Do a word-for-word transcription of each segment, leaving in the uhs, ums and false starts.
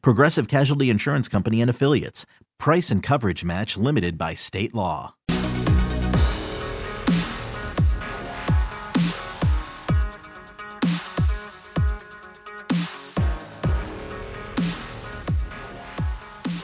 Progressive Casualty Insurance Company and Affiliates. Price and coverage match limited by state law.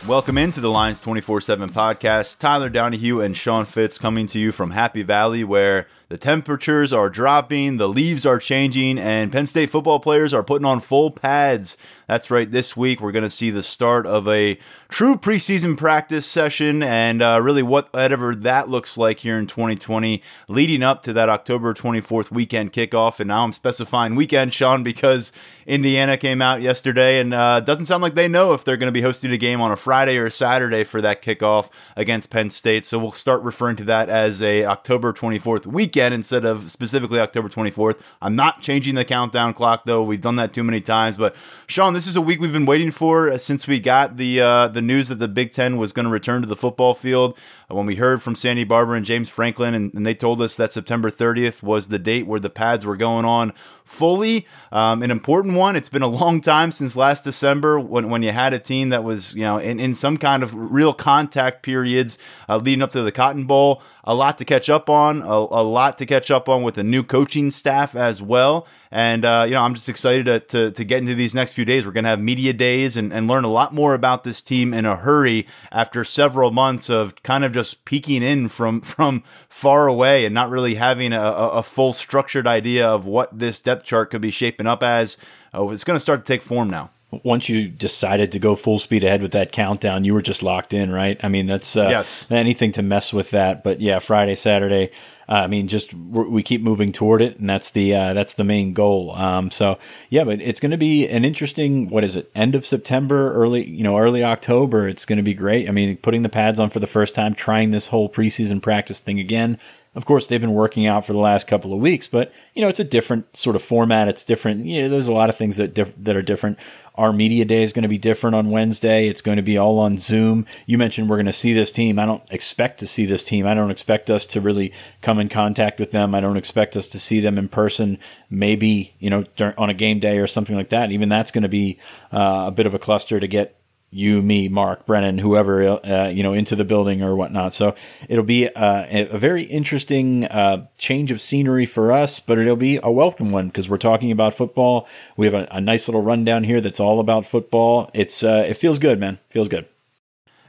Welcome into the Lions twenty-four seven podcast. Tyler Donahue and Sean Fitz coming to you from Happy Valley, where the temperatures are dropping, the leaves are changing, and Penn State football players are putting on full pads. That's right, this week we're going to see the start of a true preseason practice session, and uh, really whatever that looks like here in twenty twenty, leading up to that October twenty-fourth weekend kickoff. And now I'm specifying weekend, Sean, because Indiana came out yesterday, and uh, doesn't sound like they know if they're going to be hosting a game on a Friday or a Saturday for that kickoff against Penn State. So we'll start referring to that as a October twenty-fourth weekend instead of specifically October twenty-fourth. I'm not changing the countdown clock, though. We've done that too many times. But Sean, this is a week we've been waiting for since we got the uh, the news that the Big Ten was going to return to the football field. When we heard from Sandy Barber and James Franklin, and, and they told us that September thirtieth was the date where the pads were going on fully, um, an important one. It's been a long time since last December when, when you had a team that was, you know, in, in some kind of real contact periods uh, leading up to the Cotton Bowl. A lot to catch up on, a, a lot to catch up on with a new coaching staff as well. And, uh, you know, I'm just excited to, to, to get into these next few days. We're going to have media days and, and learn a lot more about this team in a hurry after several months of kind of just peeking in from, from far away and not really having a, a full structured idea of what this depth chart could be shaping up as. Uh, it's going to start to take form now. Once you decided to go full speed ahead with that countdown, you were just locked in, right? I mean, that's uh, yes. anything to mess with that. But yeah, Friday, Saturday, uh, I mean, just we keep moving toward it, and that's the uh, that's the main goal. Um, so yeah, but it's going to be an interesting. What is it? End of September, early you know, early October. It's going to be great. I mean, putting the pads on for the first time, trying this whole preseason practice thing again. Of course, they've been working out for the last couple of weeks, but you know, it's a different sort of format. It's different. You know, there's a lot of things that diff- that are different. Our media day is going to be different on Wednesday. It's going to be all on Zoom. You mentioned we're going to see this team. I don't expect to see this team. I don't expect us to really come in contact with them. I don't expect us to see them in person, maybe, you know, on a game day or something like that. Even that's going to be uh, a bit of a cluster to get you, me, Mark, Brennan, whoever, uh, you know, into the building or whatnot. So it'll be uh, a very interesting uh, change of scenery for us, but it'll be a welcome one because we're talking about football. We have a, a nice little rundown here that's all about football. It's uh, it feels good, man. Feels good.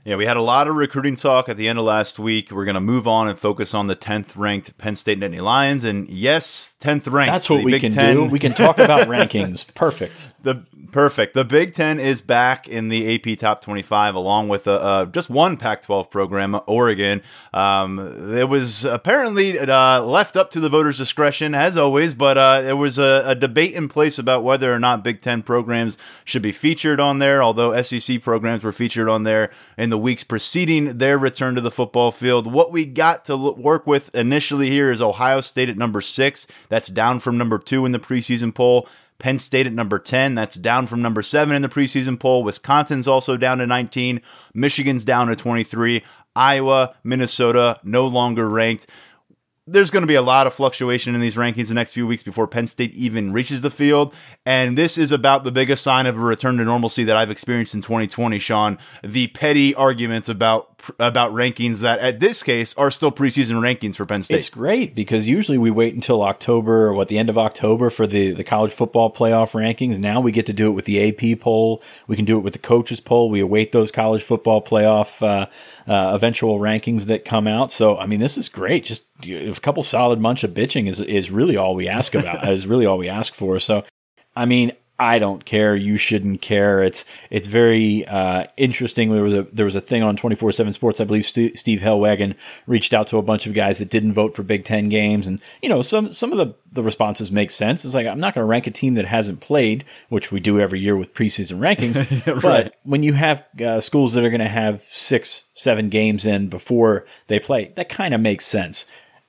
Yeah, we had a lot of recruiting talk at the end of last week. We're going to move on and focus on the tenth ranked Penn State Nittany Lions. And yes, tenth ranked. That's what we Big can Ten. do. We can talk about rankings. Perfect. The Perfect. The Big Ten is back in the A P Top twenty-five, along with uh, uh, just one Pac twelve program, Oregon. Um, it was apparently uh, left up to the voters' discretion, as always, but uh, there was a, a debate in place about whether or not Big Ten programs should be featured on there, although S E C programs were featured on there in the weeks preceding their return to the football field. What we got to l- work with initially here is Ohio State at number six. That's down from number two in the preseason poll. Penn State at number ten. That's down from number seven in the preseason poll. Wisconsin's also down to nineteen. Michigan's down to twenty-three. Iowa, Minnesota, no longer ranked. There's going to be a lot of fluctuation in these rankings the next few weeks before Penn State even reaches the field. And this is about the biggest sign of a return to normalcy that I've experienced in twenty twenty, Sean. The petty arguments about about rankings that, at this case, are still preseason rankings for Penn State. It's great because usually we wait until October or what, the end of October for the, the college football playoff rankings. Now we get to do it with the A P poll. We can do it with the coaches poll. We await those college football playoff uh, uh, eventual rankings that come out. So, I mean, this is great. Just a couple solid bunch of bitching is, is really all we ask about, is really all we ask for. So, I mean, I don't care. You shouldn't care. It's it's very uh, interesting. There was a there was a thing on twenty-four seven Sports. I believe St- Steve Hellwagon reached out to a bunch of guys that didn't vote for Big Ten games, and you know some some of the, the responses make sense. It's like, I'm not going to rank a team that hasn't played, which we do every year with preseason rankings. Right. But when you have uh, schools that are going to have six, seven games in before they play, that kind of makes sense.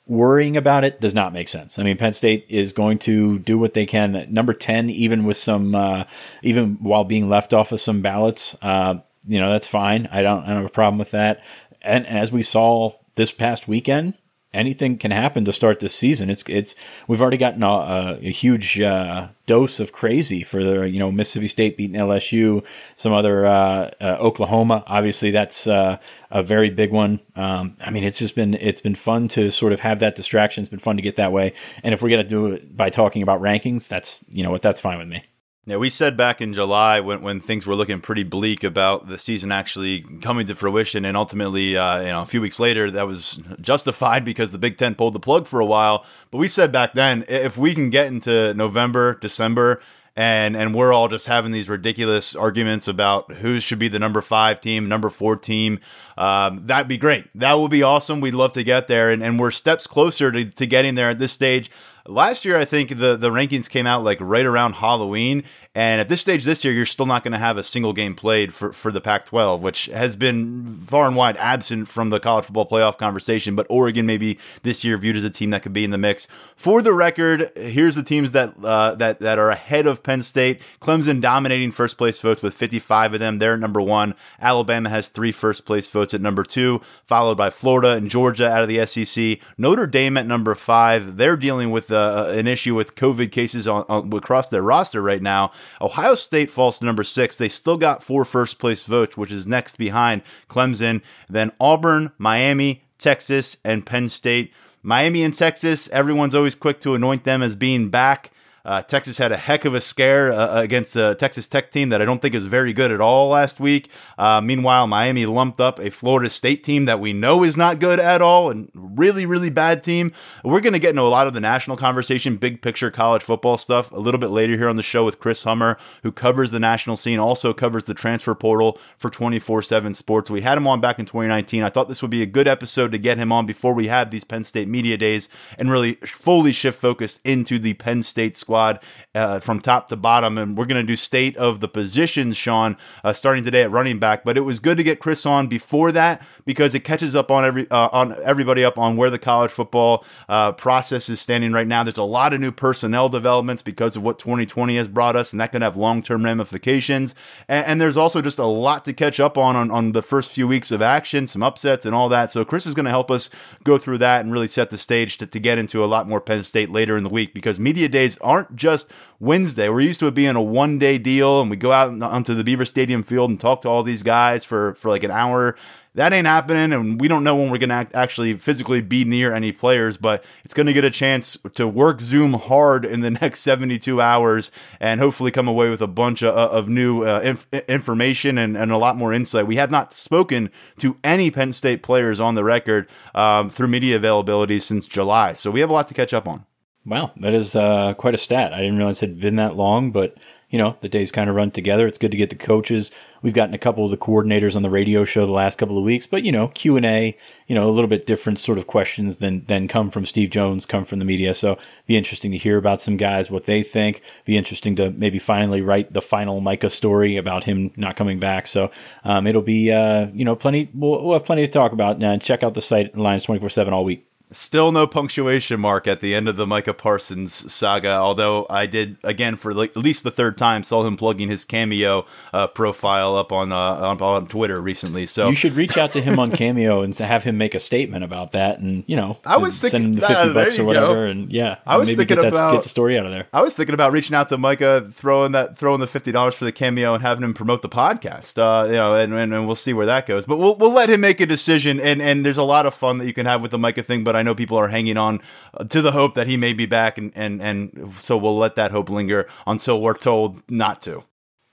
Worrying about it does not make sense. I mean, Penn State is going to do what they can. At number ten, even with some, uh, even while being left off of some ballots, uh, you know, that's fine. I don't, I don't have a problem with that. And, and as we saw this past weekend, anything can happen to start this season. It's, it's, we've already gotten a, a huge uh, dose of crazy for the, you know, Mississippi State beating L S U, some other, uh, uh, Oklahoma. Obviously, that's uh, a very big one. Um, I mean, it's just been, it's been fun to sort of have that distraction. It's been fun to get that way. And if we're going to do it by talking about rankings, that's, you know what, that's fine with me. Yeah, we said back in July when, when things were looking pretty bleak about the season actually coming to fruition, and ultimately, uh, you know, a few weeks later, that was justified because the Big Ten pulled the plug for a while. But we said back then, if we can get into November, December, and and we're all just having these ridiculous arguments about who should be the number five team, number four team, um, that'd be great. That would be awesome. We'd love to get there, and, and we're steps closer to, to getting there at this stage. Last year, I think the, the rankings came out like right around Halloween. And at this stage this year, you're still not going to have a single game played for, for the Pac twelve, which has been far and wide absent from the college football playoff conversation. But Oregon maybe this year viewed as a team that could be in the mix. For the record, here's the teams that uh, that that are ahead of Penn State. Clemson dominating first place votes with fifty-five of them. They're at number one. Alabama has three first place votes at number two, followed by Florida and Georgia out of the S E C. Notre Dame at number five. They're dealing with Uh, an issue with COVID cases on, on across their roster right now. Ohio State falls to number six. They still got four first place votes, which is next behind Clemson. Then Auburn, Miami, Texas, and Penn State. Miami and Texas, everyone's always quick to anoint them as being back. Uh, Texas had a heck of a scare uh, against a Texas Tech team that I don't think is very good at all last week. Uh, meanwhile, Miami lumped up a Florida State team that we know is not good at all and really, really bad team. We're going to get into a lot of the national conversation, big picture college football stuff a little bit later here on the show with Chris Hummer, who covers the national scene, also covers the transfer portal for twenty-four seven Sports. We had him on back in twenty nineteen. I thought this would be a good episode to get him on before we have these Penn State media days and really fully shift focus into the Penn State squad. Squad uh, from top to bottom, and we're going to do state of the positions, Sean, uh, starting today at running back. But it was good to get Chris on before that because it catches up on every uh, on everybody up on where the college football uh, process is standing right now. There's a lot of new personnel developments because of what twenty twenty has brought us, and that can have long-term ramifications. And, and there's also just a lot to catch up on, on on the first few weeks of action, some upsets and all that. So Chris is going to help us go through that and really set the stage to, to get into a lot more Penn State later in the week because media days aren't just Wednesday. We're used to it being a one-day deal, and we go out onto the Beaver Stadium field and talk to all these guys for, for like an hour. That ain't happening, and we don't know when we're going to actually physically be near any players, but it's going to get a chance to work Zoom hard in the next seventy-two hours and hopefully come away with a bunch of, of new uh, inf- information and, and a lot more insight. We have not spoken to any Penn State players on the record um, through media availability since July, so we have a lot to catch up on. Wow, that is uh, quite a stat. I didn't realize it had been that long, but, you know, the days kind of run together. It's good to get the coaches. We've gotten a couple of the coordinators on the radio show the last couple of weeks, but, you know, Q and A, you know, a little bit different sort of questions than, than come from Steve Jones, come from the media. So be interesting to hear about some guys, what they think. Be interesting to maybe finally write the final Micah story about him not coming back. So um, it'll be, uh, you know, plenty. We'll, we'll have plenty to talk about. And check out the site, Lions twenty-four seven all week. Still no punctuation mark at the end of the Micah Parsons saga, although I did, again, for like at least the third time, saw him plugging his Cameo uh, profile up on, uh, on on Twitter recently. So you should reach out to him on Cameo and have him make a statement about that, and you know, I was thinking, send him the fifty uh, bucks or whatever, go. and yeah, I was maybe thinking get that, about get the story out of there. I was thinking about reaching out to Micah, throwing that throwing the fifty dollars for the Cameo, and having him promote the podcast. Uh, you know, and, and and we'll see where that goes. But we'll we'll let him make a decision, and and there's a lot of fun that you can have with the Micah thing, but I know people are hanging on to the hope that he may be back, and, and, and so we'll let that hope linger until we're told not to.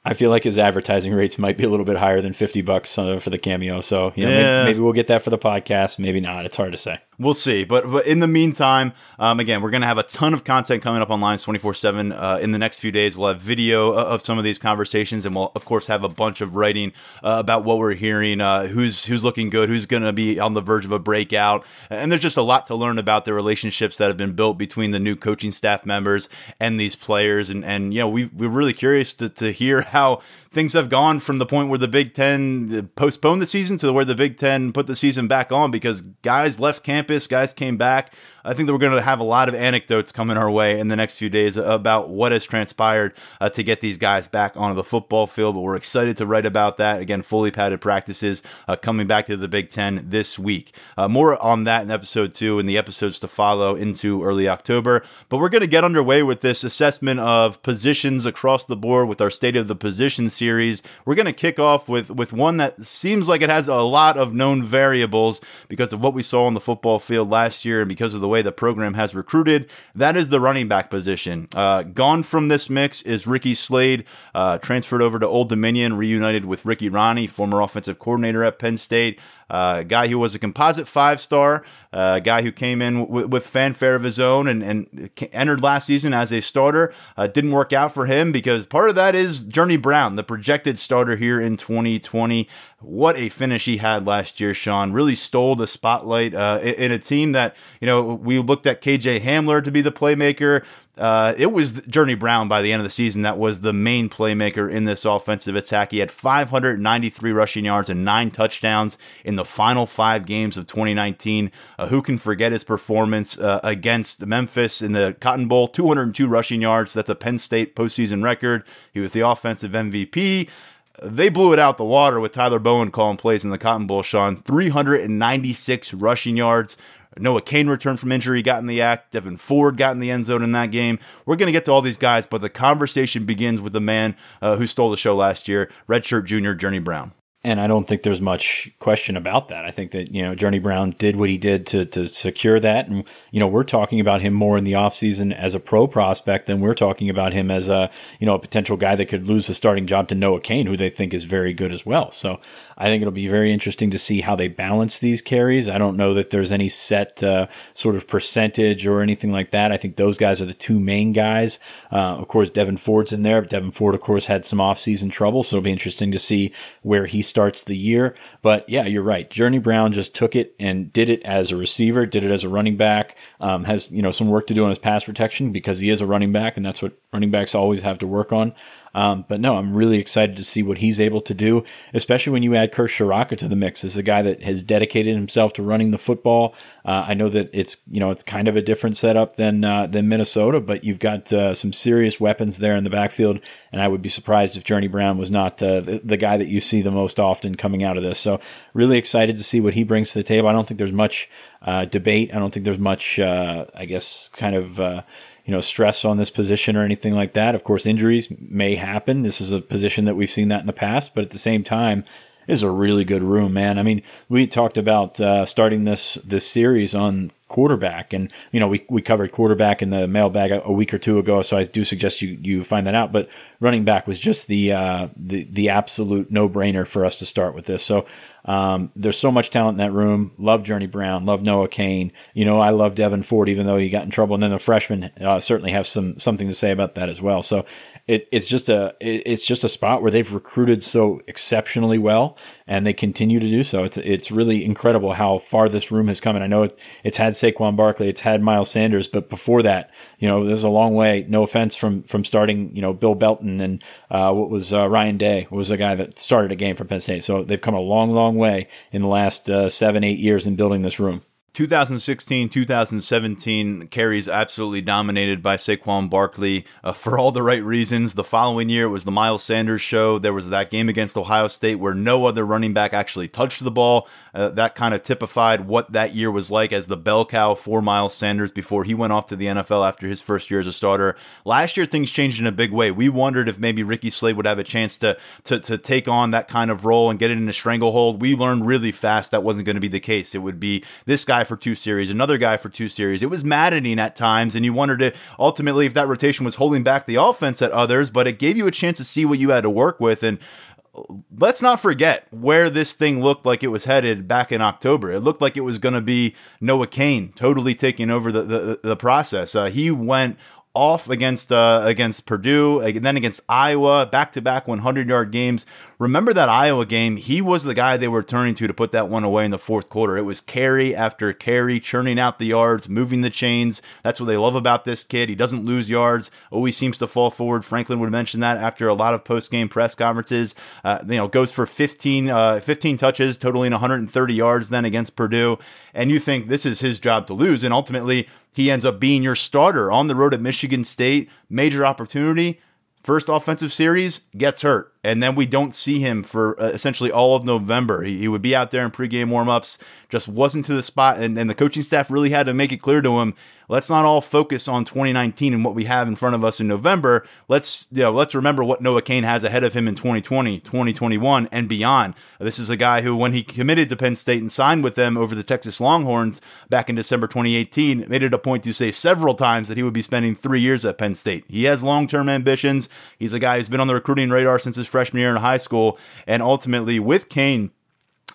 I feel like his advertising rates might be a little bit higher than fifty bucks uh, for the Cameo, so you know, yeah. maybe, maybe we'll get that for the podcast, maybe not. It's hard to say. We'll see. But, but in the meantime, um, again, we're going to have a ton of content coming up online twenty-four seven uh, in the next few days. We'll have video of some of these conversations, and we'll, of course, have a bunch of writing uh, about what we're hearing, uh, who's who's looking good, who's going to be on the verge of a breakout. And there's just a lot to learn about the relationships that have been built between the new coaching staff members and these players. And, and you know, we we're really curious to, to hear how things have gone from the point where the Big Ten postponed the season to where the Big Ten put the season back on, because guys left campus, guys came back. I think that we're going to have a lot of anecdotes coming our way in the next few days about what has transpired uh, to get these guys back onto the football field. But we're excited to write about that. Again, fully padded practices uh, coming back to the Big Ten this week. Uh, more on that in episode two and the episodes to follow into early October. But we're going to get underway with this assessment of positions across the board with our State of the Position series. We're going to kick off with, with one that seems like it has a lot of known variables because of what we saw on the football field last year and because of the way the program has recruited. That is the running back position. Uh, gone from this mix is Ricky Slade, uh, transferred over to Old Dominion, reunited with Ricky Ronnie, former offensive coordinator at Penn State. A uh, guy who was a composite five-star, a uh, guy who came in w- with fanfare of his own and, and entered last season as a starter. Uh, didn't work out for him because part of that is Journey Brown, the projected starter here in twenty twenty. What a finish he had last year, Sean. Really stole the spotlight uh, in, in a team that, you know, we looked at K J Hamler to be the playmaker. Uh, it was Journey Brown by the end of the season that was the main playmaker in this offensive attack. He had five hundred ninety-three rushing yards and nine touchdowns in the final five games of twenty nineteen. Uh, who can forget his performance uh, against Memphis in the Cotton Bowl? two hundred two rushing yards. That's a Penn State postseason record. He was the offensive M V P. They blew it out the water with Tyler Bowen calling plays in the Cotton Bowl, Sean. three hundred ninety-six rushing yards. Noah Cain returned from injury, got in the act. Devin Ford got in the end zone in that game. We're going to get to all these guys, but the conversation begins with the man uh, who stole the show last year, redshirt junior Journey Brown. And I don't think there's much question about that. I think that, you know, Journey Brown did what he did to to secure that. And, you know, we're talking about him more in the offseason as a pro prospect than we're talking about him as a, you know, a potential guy that could lose the starting job to Noah Cain, who they think is very good as well. So I think it'll be very interesting to see how they balance these carries. I don't know that there's any set uh, sort of percentage or anything like that. I think those guys are the two main guys. Uh, of course, Devin Ford's in there. But Devin Ford, of course, had some offseason trouble. So it'll be interesting to see where he starts. starts the year. But yeah, you're right. Journey Brown just took it and did it as a receiver, did it as a running back, um, has, you know, some work to do on his pass protection because he is a running back and that's what running backs always have to work on. Um, but no, I'm really excited to see what he's able to do, especially when you add Kirk Ciarrocca to the mix as a guy that has dedicated himself to running the football. Uh, I know that it's, you know, it's kind of a different setup than, uh, than Minnesota, but you've got uh, some serious weapons there in the backfield. And I would be surprised if Journey Brown was not uh, the, the guy that you see the most often coming out of this. So really excited to see what he brings to the table. I don't think there's much uh, debate. I don't think there's much, uh, I guess, kind of, uh, you know, stress on this position or anything like that. Of course, injuries may happen. This is a position that we've seen that in the past, but at the same time, it's a really good room, man. I mean, we talked about uh, starting this this series on quarterback, and you know, we we covered quarterback in the mailbag a, a week or two ago, so I do suggest you you find that out. But running back was just the uh, the the absolute no brainer for us to start with this. So. Um, there's so much talent in that room. Love Journey Brown. Love Noah Cain. You know, I love Devin Ford, even though he got in trouble. And then the freshmen uh, certainly have some something to say about that as well. So it, it's just a it, it's just a spot where they've recruited so exceptionally well, and they continue to do so. It's it's really incredible how far this room has come. And I know it, it's had Saquon Barkley, it's had Miles Sanders, but before that, you know, there's a long way. No offense from from starting, you know, Bill Belton and uh, what was uh, Ryan Day was a guy that started a game for Penn State. So they've come a long, long way. way in the last uh, seven, eight years in building this room. two thousand sixteen, two thousand seventeen carries absolutely dominated by Saquon Barkley uh, for all the right reasons. The following year, it was the Miles Sanders show. There was that game against Ohio State where no other running back actually touched the ball. Uh, that kind of typified what that year was like as the bell cow for Miles Sanders before he went off to the N F L after his first year as a starter. Last year, things changed in a big way. We wondered if maybe Ricky Slade would have a chance to, to, to take on that kind of role and get it in a stranglehold. We learned really fast that wasn't going to be the case. It would be this guy for two series, another guy for two series. It was maddening at times, and you wondered if, ultimately if that rotation was holding back the offense at others, but it gave you a chance to see what you had to work with. And let's not forget where this thing looked like it was headed back in October. It looked like it was going to be Noah Cain totally taking over the the, the process. Uh, he went off against uh, against Purdue, and then against Iowa, back-to-back hundred-yard games. Remember that Iowa game? He was the guy they were turning to to put that one away in the fourth quarter. It was carry after carry, churning out the yards, moving the chains. That's what they love about this kid. He doesn't lose yards, always seems to fall forward. Franklin would mention that after a lot of post-game press conferences. Uh, you know, goes for fifteen, uh, fifteen touches, totaling one hundred thirty yards then against Purdue. And you think this is his job to lose, and ultimately he ends up being your starter on the road at Michigan State. Major opportunity. First offensive series, gets hurt. And then we don't see him for uh, essentially all of November. He, he would be out there in pregame warmups, just wasn't to the spot. And, and the coaching staff really had to make it clear to him, let's not all focus on twenty nineteen and what we have in front of us in November. Let's, you know, let's remember what Noah Cain has ahead of him in twenty twenty, twenty twenty-one, and beyond. This is a guy who, when he committed to Penn State and signed with them over the Texas Longhorns back in December twenty eighteen, made it a point to say several times that he would be spending three years at Penn State. He has long-term ambitions. He's a guy who's been on the recruiting radar since his freshman year in high school, and ultimately with Cain,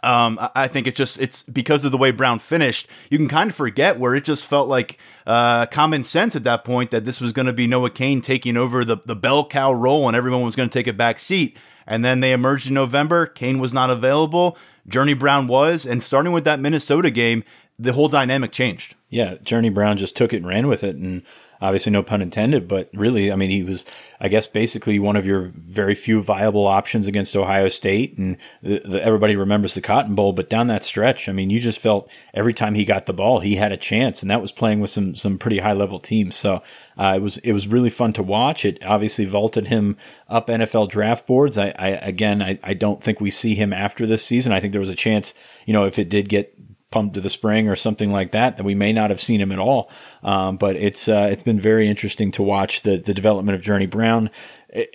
um, I think it's just it's because of the way Brown finished, you can kind of forget where it just felt like uh, common sense at that point that this was going to be Noah Cain taking over the, the bell cow role and everyone was going to take a back seat. And then they emerged in November. Cain was not available. Journey Brown was, and starting with that Minnesota game, the whole dynamic changed. Yeah, Journey Brown just took it and ran with it, and obviously, no pun intended, but really, I mean, he was, I guess, basically one of your very few viable options against Ohio State. And the, the, everybody remembers the Cotton Bowl, but down that stretch, I mean, you just felt every time he got the ball, he had a chance, and that was playing with some some pretty high level teams. So uh, it was it was really fun to watch. It obviously vaulted him up N F L draft boards. I, I again, I, I don't think we see him after this season. I think there was a chance, you know, if it did get pumped to the spring or something like that, that we may not have seen him at all. Um, but it's uh, it's been very interesting to watch the the development of Journey Brown.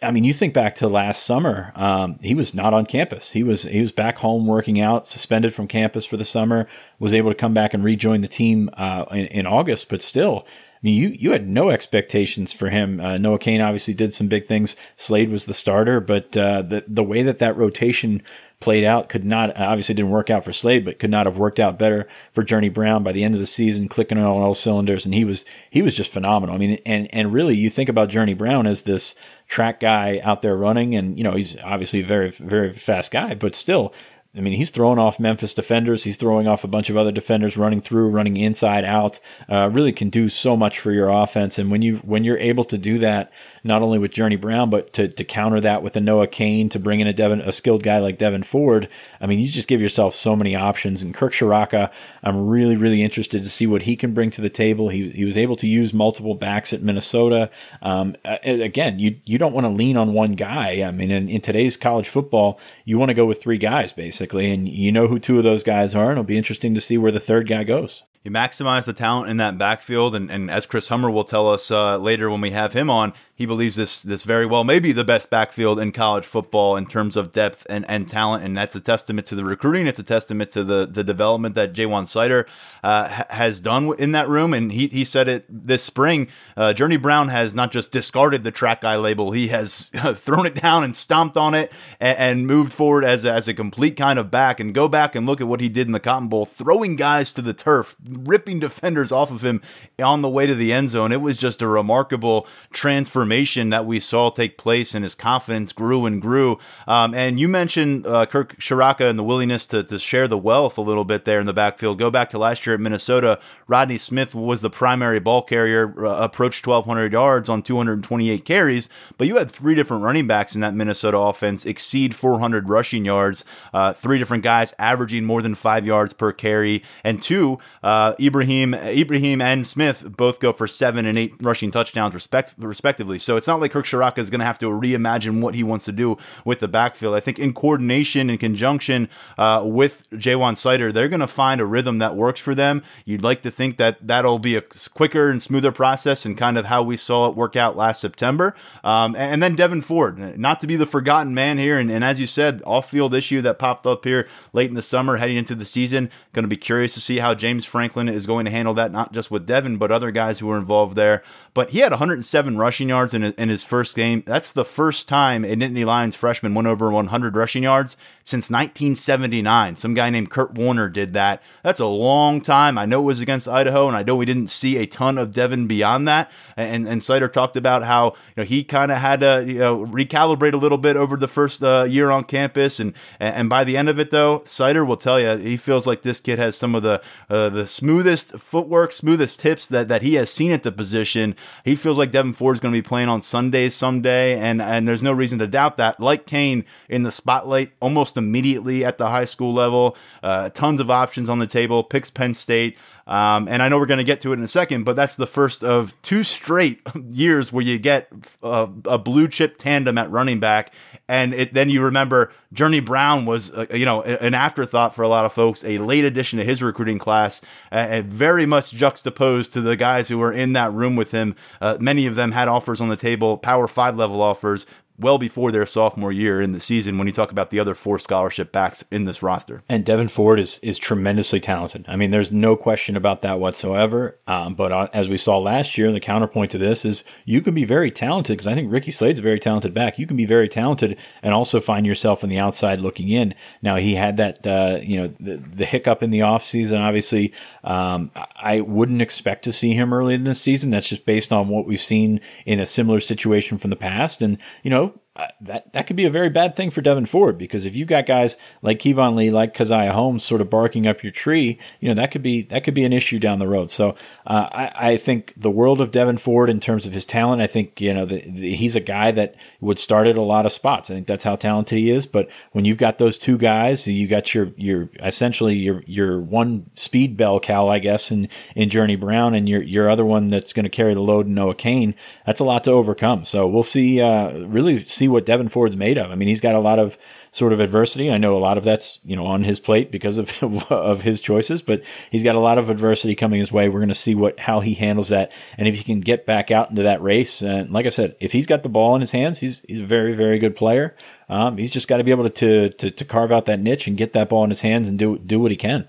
I mean, you think back to last summer, um, he was not on campus. He was he was back home working out, suspended from campus for the summer, was able to come back and rejoin the team uh, in, in August, but still, I mean, you, you had no expectations for him. Uh, Noah Cain obviously did some big things. Slade was the starter, but uh, the, the way that that rotation played out could not, obviously didn't work out for Slade, but could not have worked out better for Journey Brown by the end of the season, clicking on all cylinders. And he was, he was just phenomenal. I mean, and, and really you think about Journey Brown as this track guy out there running, and, you know, he's obviously a very, very fast guy, but still, I mean, he's throwing off Memphis defenders. He's throwing off a bunch of other defenders, running through, running inside out. Uh, really can do so much for your offense. And when you when you're able to do that, not only with Journey Brown, but to to counter that with a Noah Cain, to bring in a Devin, a skilled guy like Devin Ford, I mean, you just give yourself so many options. And Kirk Ciarrocca, I'm really really interested to see what he can bring to the table. He he was able to use multiple backs at Minnesota. Um, again, you you don't want to lean on one guy. I mean, in, in today's college football, you want to go with three guys basically. And you know who two of those guys are, and it'll be interesting to see where the third guy goes. You maximize the talent in that backfield, and, and as Chris Hummer will tell us uh, later when we have him on, he believes this this very well may be the best backfield in college football in terms of depth and, and talent, and that's a testament to the recruiting. It's a testament to the, the development that Ja'Juan Seider uh, has done in that room, and he, he said it this spring. Uh, Journey Brown has not just discarded the track guy label, he has thrown it down and stomped on it and, and moved forward as a, as a complete kind of back. And go back and look at what he did in the Cotton Bowl, throwing guys to the turf, ripping defenders off of him on the way to the end zone. It was just a remarkable transformation that we saw take place, and his confidence grew and grew. Um, and you mentioned uh, Kirk Ciarrocca and the willingness to, to share the wealth a little bit there in the backfield. Go back to last year at Minnesota. Rodney Smith was the primary ball carrier, uh, approached twelve hundred yards on two hundred twenty-eight carries, but you had three different running backs in that Minnesota offense exceed four hundred rushing yards, uh, three different guys averaging more than five yards per carry, and two, uh, Uh, Ibrahim, Ibrahim and Smith both go for seven and eight rushing touchdowns respect, respectively. So it's not like Kirk Ciarrocca is going to have to reimagine what he wants to do with the backfield. I think in coordination and conjunction uh, with Ja'Juan Seider, they're going to find a rhythm that works for them. You'd like to think that that'll be a quicker and smoother process, and kind of how we saw it work out last September. Um, and then Devin Ford, not to be the forgotten man here. And, and as you said, off-field issue that popped up here late in the summer, heading into the season. Going to be curious to see how James Frank Franklin is going to handle that, not just with Devin, but other guys who were involved there. But he had one hundred seven rushing yards. yards in, in his first game. That's the first time a Nittany Lions freshman went over one hundred rushing yards since nineteen seventy-nine. Some guy named Kurt Warner did that. That's a long time. I know it was against Idaho, and I know we didn't see a ton of Devin beyond that. And and Seider talked about how, you know, he kind of had to, you know, recalibrate a little bit over the first uh, year on campus. And and by the end of it, though, Seider will tell you he feels like this kid has some of the uh, the smoothest footwork, smoothest hips that that he has seen at the position. He feels like Devin Ford is going to be playing on Sundays someday, and, and there's no reason to doubt that. Like Cain, in the spotlight almost immediately at the high school level, uh, tons of options on the table, picks Penn State. Um, and I know we're going to get to it in a second, but that's the first of two straight years where you get a, a blue chip tandem at running back. And it, then you remember Journey Brown was, uh, you know, an afterthought for a lot of folks, a late addition to his recruiting class, uh, and very much juxtaposed to the guys who were in that room with him. Uh, many of them had offers on the table, Power Five level offers, well before their sophomore year in the season when you talk about the other four scholarship backs in this roster. And Devin Ford is is tremendously talented. I mean, there's no question about that whatsoever. Um, but on, as we saw last year, the counterpoint to this is you can be very talented, because I think Ricky Slade's a very talented back. You can be very talented and also find yourself on the outside looking in. Now, he had that, uh, you know, the, the hiccup in the offseason, obviously. Um, I wouldn't expect to see him early in this season. That's just based on what we've seen in a similar situation from the past. And, you know, Uh, that that could be a very bad thing for Devin Ford, because if you've got guys like Keyvone Lee, like Caziah Holmes sort of barking up your tree, you know, that could be that could be an issue down the road. So uh, I, I think the world of Devin Ford in terms of his talent. I think, you know, the, the, he's a guy that would start at a lot of spots. I think that's how talented he is. But when you've got those two guys, you got your your essentially your your one speed bell cow, I guess, in, in Journey Brown, and your your other one that's going to carry the load in Noah Cain. That's a lot to overcome. So we'll see. Uh, really see what Devin Ford's made of. I mean, he's got a lot of sort of adversity. I know a lot of that's, you know, on his plate because of of his choices, but he's got a lot of adversity coming his way. We're going to see what how he handles that, and if he can get back out into that race. And like I said, if he's got the ball in his hands, he's he's a very, very good player. Um, he's just got to be able to, to to carve out that niche and get that ball in his hands and do do what he can.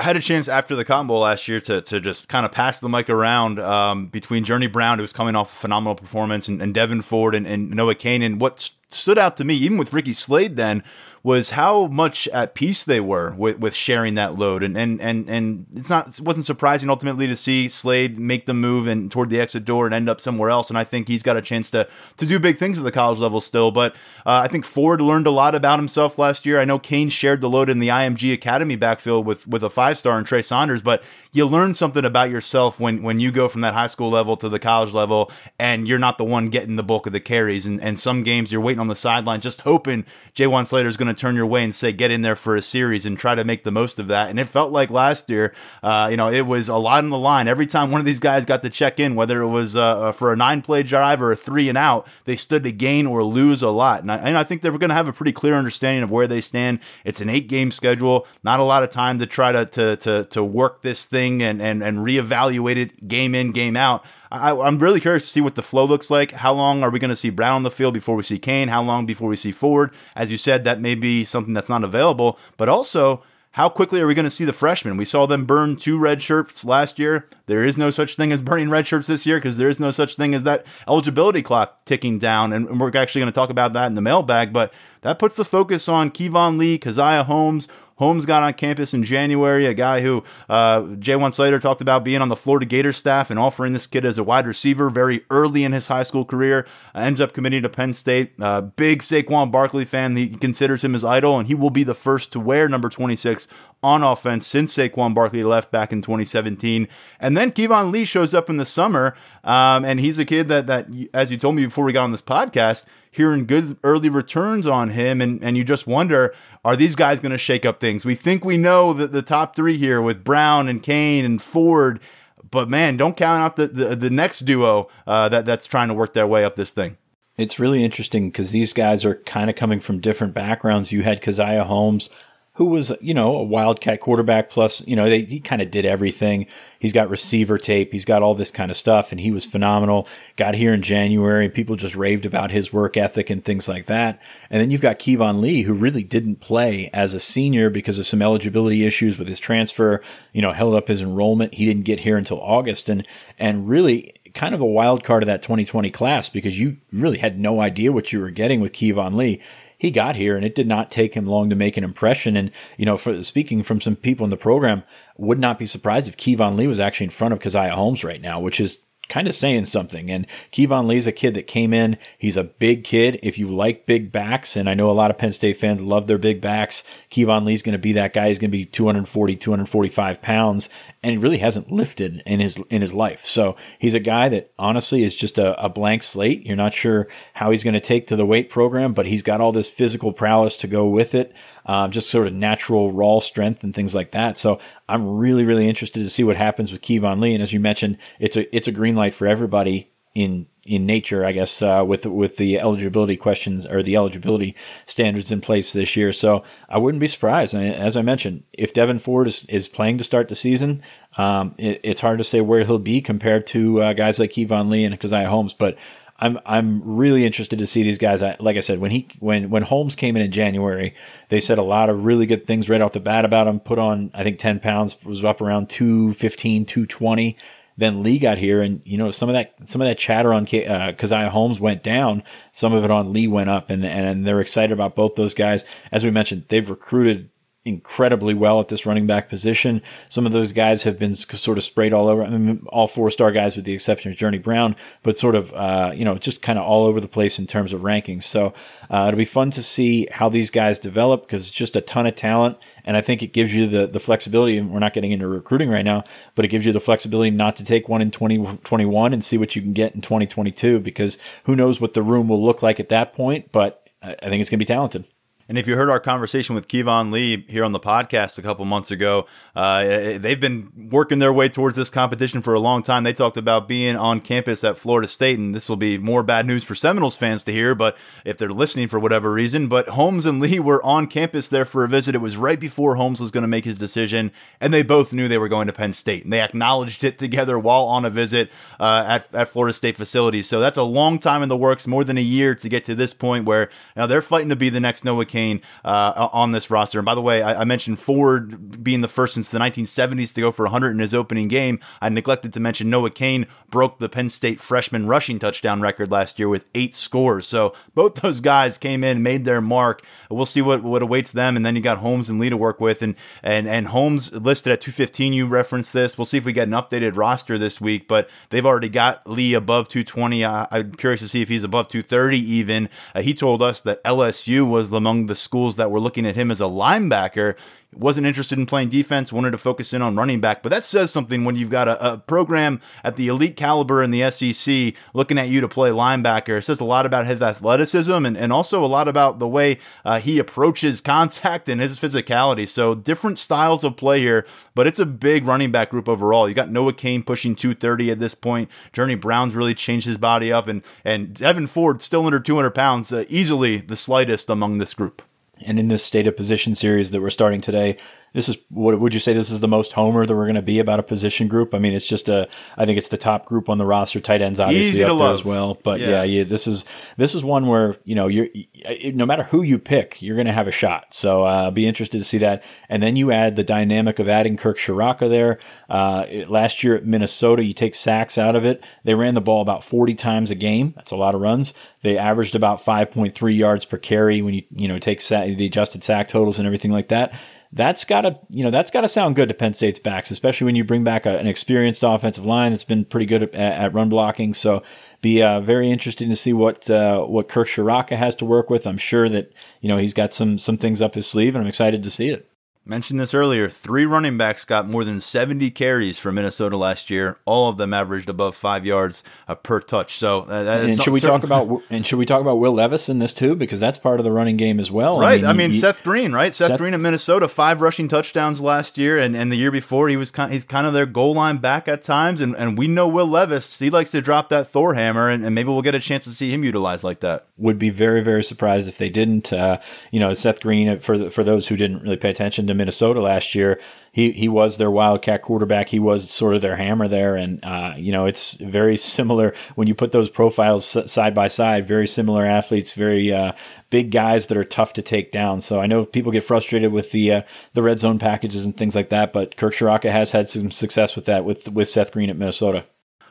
I had a chance after the Cotton Bowl last year to to just kind of pass the mic around um, between Journey Brown, who was coming off a phenomenal performance, and, and Devin Ford and, and Noah Cain. And what stood out to me, even with Ricky Slade then, was how much at peace they were with, with sharing that load. And and and and it's not it wasn't surprising ultimately to see Slade make the move and toward the exit door and end up somewhere else. And I think he's got a chance to to do big things at the college level still. But uh, I think Ford learned a lot about himself last year. I know Cain shared the load in the I M G Academy backfield with with a five star and Trey Saunders, but you learn something about yourself when when you go from that high school level to the college level, and you're not the one getting the bulk of the carries. And, and some games you're waiting on the sideline just hoping Ja'Juan Seider is going to turn your way and say, get in there for a series and try to make the most of that. And it felt like last year, uh, you know, it was a lot on the line. Every time one of these guys got the check in, whether it was uh, for a nine play drive or a three and out, they stood to gain or lose a lot. And I, and I think they were going to have a pretty clear understanding of where they stand. It's an eight game schedule, not a lot of time to try to, to, to, to work this thing and and and reevaluate it game in, game out. I, I'm really curious to see what the flow looks like. How long are we going to see Brown on the field before we see Cain? How long before we see Ford? As you said, that may be something that's not available, but also how quickly are we going to see the freshmen? We saw them burn two red shirts last year. There is no such thing as burning red shirts this year because there is no such thing as that eligibility clock ticking down. And we're actually going to talk about that in the mailbag, but that puts the focus on Keyvone Lee, Caziah Holmes. Holmes got on campus in January, a guy who uh, Ja'Juan Seider talked about being on the Florida Gator staff and offering this kid as a wide receiver very early in his high school career, uh, ends up committing to Penn State. Uh, big Saquon Barkley fan. He considers him his idol, and he will be the first to wear number twenty-six on offense since Saquon Barkley left back in twenty seventeen. And then Keyvone Lee shows up in the summer, um, and he's a kid that, that, as you told me before we got on this podcast, hearing good early returns on him, and, and you just wonder, are these guys going to shake up things? We think we know the, the top three here with Brown and Cain and Ford, but man, don't count out the, the, the next duo uh, that, that's trying to work their way up this thing. It's really interesting because these guys are kind of coming from different backgrounds. You had Caziah Holmes, who was, you know, a wildcat quarterback, plus, you know, they, he kind of did everything. He's got receiver tape. He's got all this kind of stuff, and he was phenomenal. Got here in January. People just raved about his work ethic and things like that. And then you've got Keyvone Lee, who really didn't play as a senior because of some eligibility issues with his transfer, you know, held up his enrollment. He didn't get here until August. And, and really, kind of a wild card of that twenty twenty class because you really had no idea what you were getting with Keyvone Lee. He got here, and it did not take him long to make an impression. And, you know, for speaking from some people in the program, would not be surprised if Keyvone Lee was actually in front of Caziah Holmes right now, which is kind of saying something. And Keyvone Lee's a kid that came in. He's a big kid. If you like big backs, and I know a lot of Penn State fans love their big backs, Keyvone Lee's going to be that guy. He's going to be two forty, two forty-five pounds, and he really hasn't lifted in his in his life. So he's a guy that honestly is just a, a blank slate. You're not sure how he's going to take to the weight program, but he's got all this physical prowess to go with it, um, just sort of natural raw strength and things like that. So I'm really, really interested to see what happens with Keyvone Lee. And as you mentioned, it's a it's a green light for everybody in in nature, I guess, uh, with with the eligibility questions or the eligibility standards in place this year. So I wouldn't be surprised. As I mentioned, if Devin Ford is, is playing to start the season, um, it, it's hard to say where he'll be compared to uh, guys like Keyvone Lee and Caziah Holmes. But I'm I'm really interested to see these guys. I, like I said, when he when when Holmes came in in January, they said a lot of really good things right off the bat about him. Put on, I think, ten pounds, was up around two fifteen, two twenty. Then Lee got here, and you know some of that some of that chatter on uh, Caziah Holmes went down. Some of it on Lee went up, and and they're excited about both those guys. As we mentioned, they've recruited incredibly well at this running back position. Some of those guys have been sort of sprayed all over. I mean, all four-star guys with the exception of Journey Brown, but sort of, uh, you know, just kind of all over the place in terms of rankings. So uh, it'll be fun to see how these guys develop because it's just a ton of talent. And I think it gives you the, the flexibility, and we're not getting into recruiting right now, but it gives you the flexibility not to take one in twenty twenty-one and see what you can get in twenty twenty-two because who knows what the room will look like at that point, but I think it's going to be talented. And if you heard our conversation with Keyvone Lee here on the podcast a couple months ago, uh, they've been working their way towards this competition for a long time. They talked about being on campus at Florida State, and this will be more bad news for Seminoles fans to hear, but if they're listening for whatever reason. But Holmes and Lee were on campus there for a visit. It was right before Holmes was going to make his decision, and they both knew they were going to Penn State, and they acknowledged it together while on a visit uh, at, at Florida State facilities. So that's a long time in the works, more than a year to get to this point where now they're fighting to be the next Noah Cain Uh, on this roster. And by the way, I, I mentioned Ford being the first since the nineteen seventies to go for one hundred in his opening game. I neglected to mention Noah Cain broke the Penn State freshman rushing touchdown record last year with eight scores. So both those guys came in, made their mark. We'll see what, what awaits them. And then you got Holmes and Lee to work with. And, and, and Holmes listed at two fifteen, you referenced this. We'll see if we get an updated roster this week, but they've already got Lee above two twenty. I, I'm curious to see if he's above two thirty even. Uh, he told us that L S U was among the schools that were looking at him as a linebacker. Wasn't interested in playing defense, wanted to focus in on running back. But that says something when you've got a, a program at the elite caliber in the S E C looking at you to play linebacker. It says a lot about his athleticism and, and also a lot about the way uh, he approaches contact and his physicality. So different styles of play here, but it's a big running back group overall. You got Noah Cain pushing two thirty at this point. Journey Brown's really changed his body up, and, and Devin Ford still under two hundred pounds, uh, easily the slightest among this group. And in this state of position series that we're starting today, this is what would you say this is the most homer that we're going to be about a position group? I mean, it's just a, I think it's the top group on the roster. Tight ends, obviously, easy up to love there as well. But yeah. yeah, yeah, this is, this is one where, you know, you're, no matter who you pick, you're going to have a shot. So, uh, be interested to see that. And then you add the dynamic of adding Kirk Ciarrocca there. Uh, it, last year at Minnesota, you take sacks out of it. They ran the ball about forty times a game. That's a lot of runs. They averaged about five point three yards per carry when you, you know, take sa- the adjusted sack totals and everything like that. That's gotta, you know, that's gotta sound good to Penn State's backs, especially when you bring back a, an experienced offensive line that's been pretty good at, at run blocking. So, be uh, very interesting to see what uh, what Kirk Ciarrocca has to work with. I'm sure that you know he's got some some things up his sleeve, and I'm excited to see it. Mentioned this earlier, three running backs got more than seventy carries for Minnesota last year. All of them averaged above five yards uh, per touch. So, uh, that, and should we certain... talk about and should we talk about Will Levis in this too? Because that's part of the running game as well. Right. I mean, I mean he, Seth Green, right? Seth, Seth Green at Minnesota, five rushing touchdowns last year, and, and the year before he was kind, he's kind of their goal line back at times. And, and we know Will Levis, he likes to drop that Thor hammer, and, and maybe we'll get a chance to see him utilized like that. Would be very very surprised if they didn't. Uh, you know, Seth Green, for the, for those who didn't really pay attention to Minnesota last year, he he was their Wildcat quarterback. He was sort of their hammer there, and uh, you know it's very similar when you put those profiles side by side. Very similar athletes, very uh, big guys that are tough to take down. So I know people get frustrated with the uh, the red zone packages and things like that, but Kirk Ciarrocca has had some success with that with with Seth Green at Minnesota.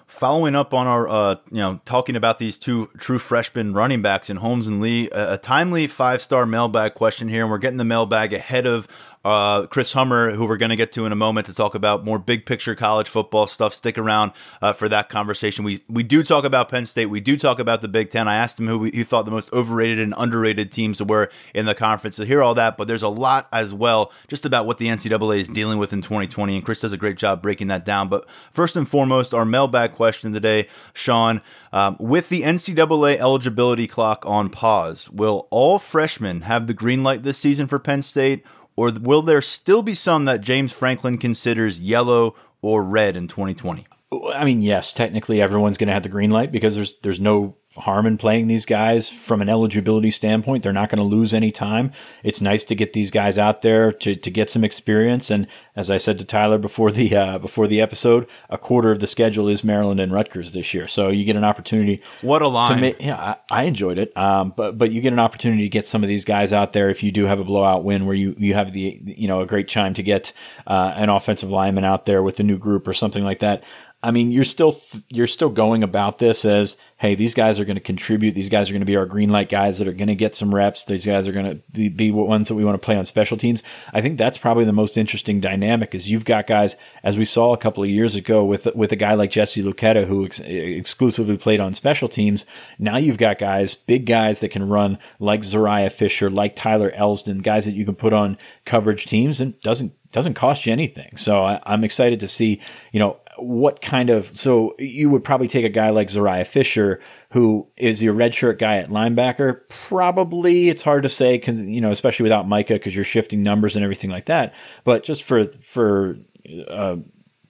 Following up on our, uh, you know, talking about these two true freshmen running backs in Holmes and Lee, a, a timely five-star mailbag question here, and we're getting the mailbag ahead of uh, Chris Hummer, who we're going to get to in a moment to talk about more big-picture college football stuff. Stick around uh, for that conversation. We we do talk about Penn State. We do talk about the Big Ten. I asked him who he thought the most overrated and underrated teams were in the conference. So hear all that, but there's a lot as well just about what the N C double A is dealing with in twenty twenty, and Chris does a great job breaking that down. But first and foremost, our mailbag question today, Sean. Um, with the N C double A eligibility clock on pause, will all freshmen have the green light this season for Penn State, or will there still be some that James Franklin considers yellow or red in twenty twenty? I mean, yes, technically everyone's going to have the green light because there's there's no harm in playing these guys from an eligibility standpoint. They're not going to lose any time. It's nice to get these guys out there to to get some experience. And as I said to Tyler before the uh, before the episode, a quarter of the schedule is Maryland and Rutgers this year, so you get an opportunity. What a line! To ma- yeah, I, I enjoyed it. Um, but but you get an opportunity to get some of these guys out there if you do have a blowout win where you you have the you know a great time to get uh, an offensive lineman out there with a new group or something like that. I mean, you're still you're still going about this as, hey, these guys are going to contribute. These guys are going to be our green light guys that are going to get some reps. These guys are going to be ones that we want to play on special teams. I think that's probably the most interesting dynamic is you've got guys, as we saw a couple of years ago with with a guy like Jesse Lucchetta, who ex- exclusively played on special teams. Now you've got guys, big guys that can run like Zariah Fisher, like Tyler Elsdon, guys that you can put on coverage teams and doesn't doesn't cost you anything. So I, I'm excited to see, you know, what kind of, so you would probably take a guy like Zariah Fisher, who is your redshirt guy at linebacker. Probably it's hard to say, cause, you know, especially without Micah, because you're shifting numbers and everything like that. But just for, for, uh,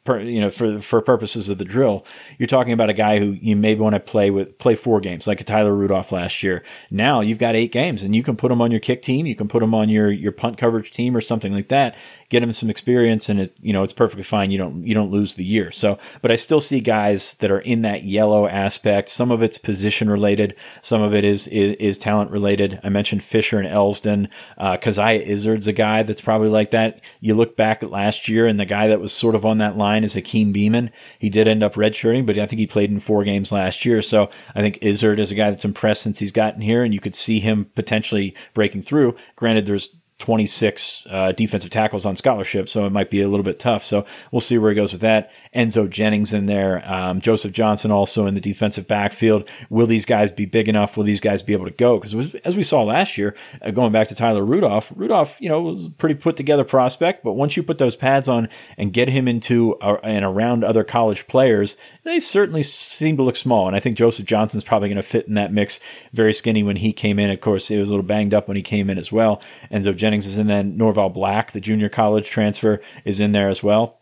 per, you know, for, for purposes of the drill, you're talking about a guy who you maybe want to play with, play four games, like a Tyler Rudolph last year. Now you've got eight games and you can put him on your kick team. You can put him on your, your punt coverage team or something like that. Get him some experience, and it, you know, it's perfectly fine. You don't, you don't lose the year. So, but I still see guys that are in that yellow aspect. Some of it's position related. Some of it is, is, is talent related. I mentioned Fisher and Elsdon. Uh, Caziah Izzard's a guy that's probably like that. You look back at last year and the guy that was sort of on that line is Hakeem Beeman. He did end up redshirting, but I think he played in four games last year. So I think Izzard is a guy that's impressed since he's gotten here, and you could see him potentially breaking through. Granted, there's twenty-six uh, defensive tackles on scholarship, so it might be a little bit tough. So we'll see where he goes with that. Enzo Jennings in there, um, Joseph Johnson also in the defensive backfield. Will these guys be big enough? Will these guys be able to go? Because as we saw last year, uh, going back to Tyler Rudolph, Rudolph, you know, was a pretty put together prospect, but once you put those pads on and get him into uh, and around other college players, they certainly seem to look small. And I think Joseph Johnson's probably going to fit in that mix. Very skinny when he came in. Of course, he was a little banged up when he came in as well. Enzo Jennings is in there. Norval Black, the junior college transfer, is in there as well.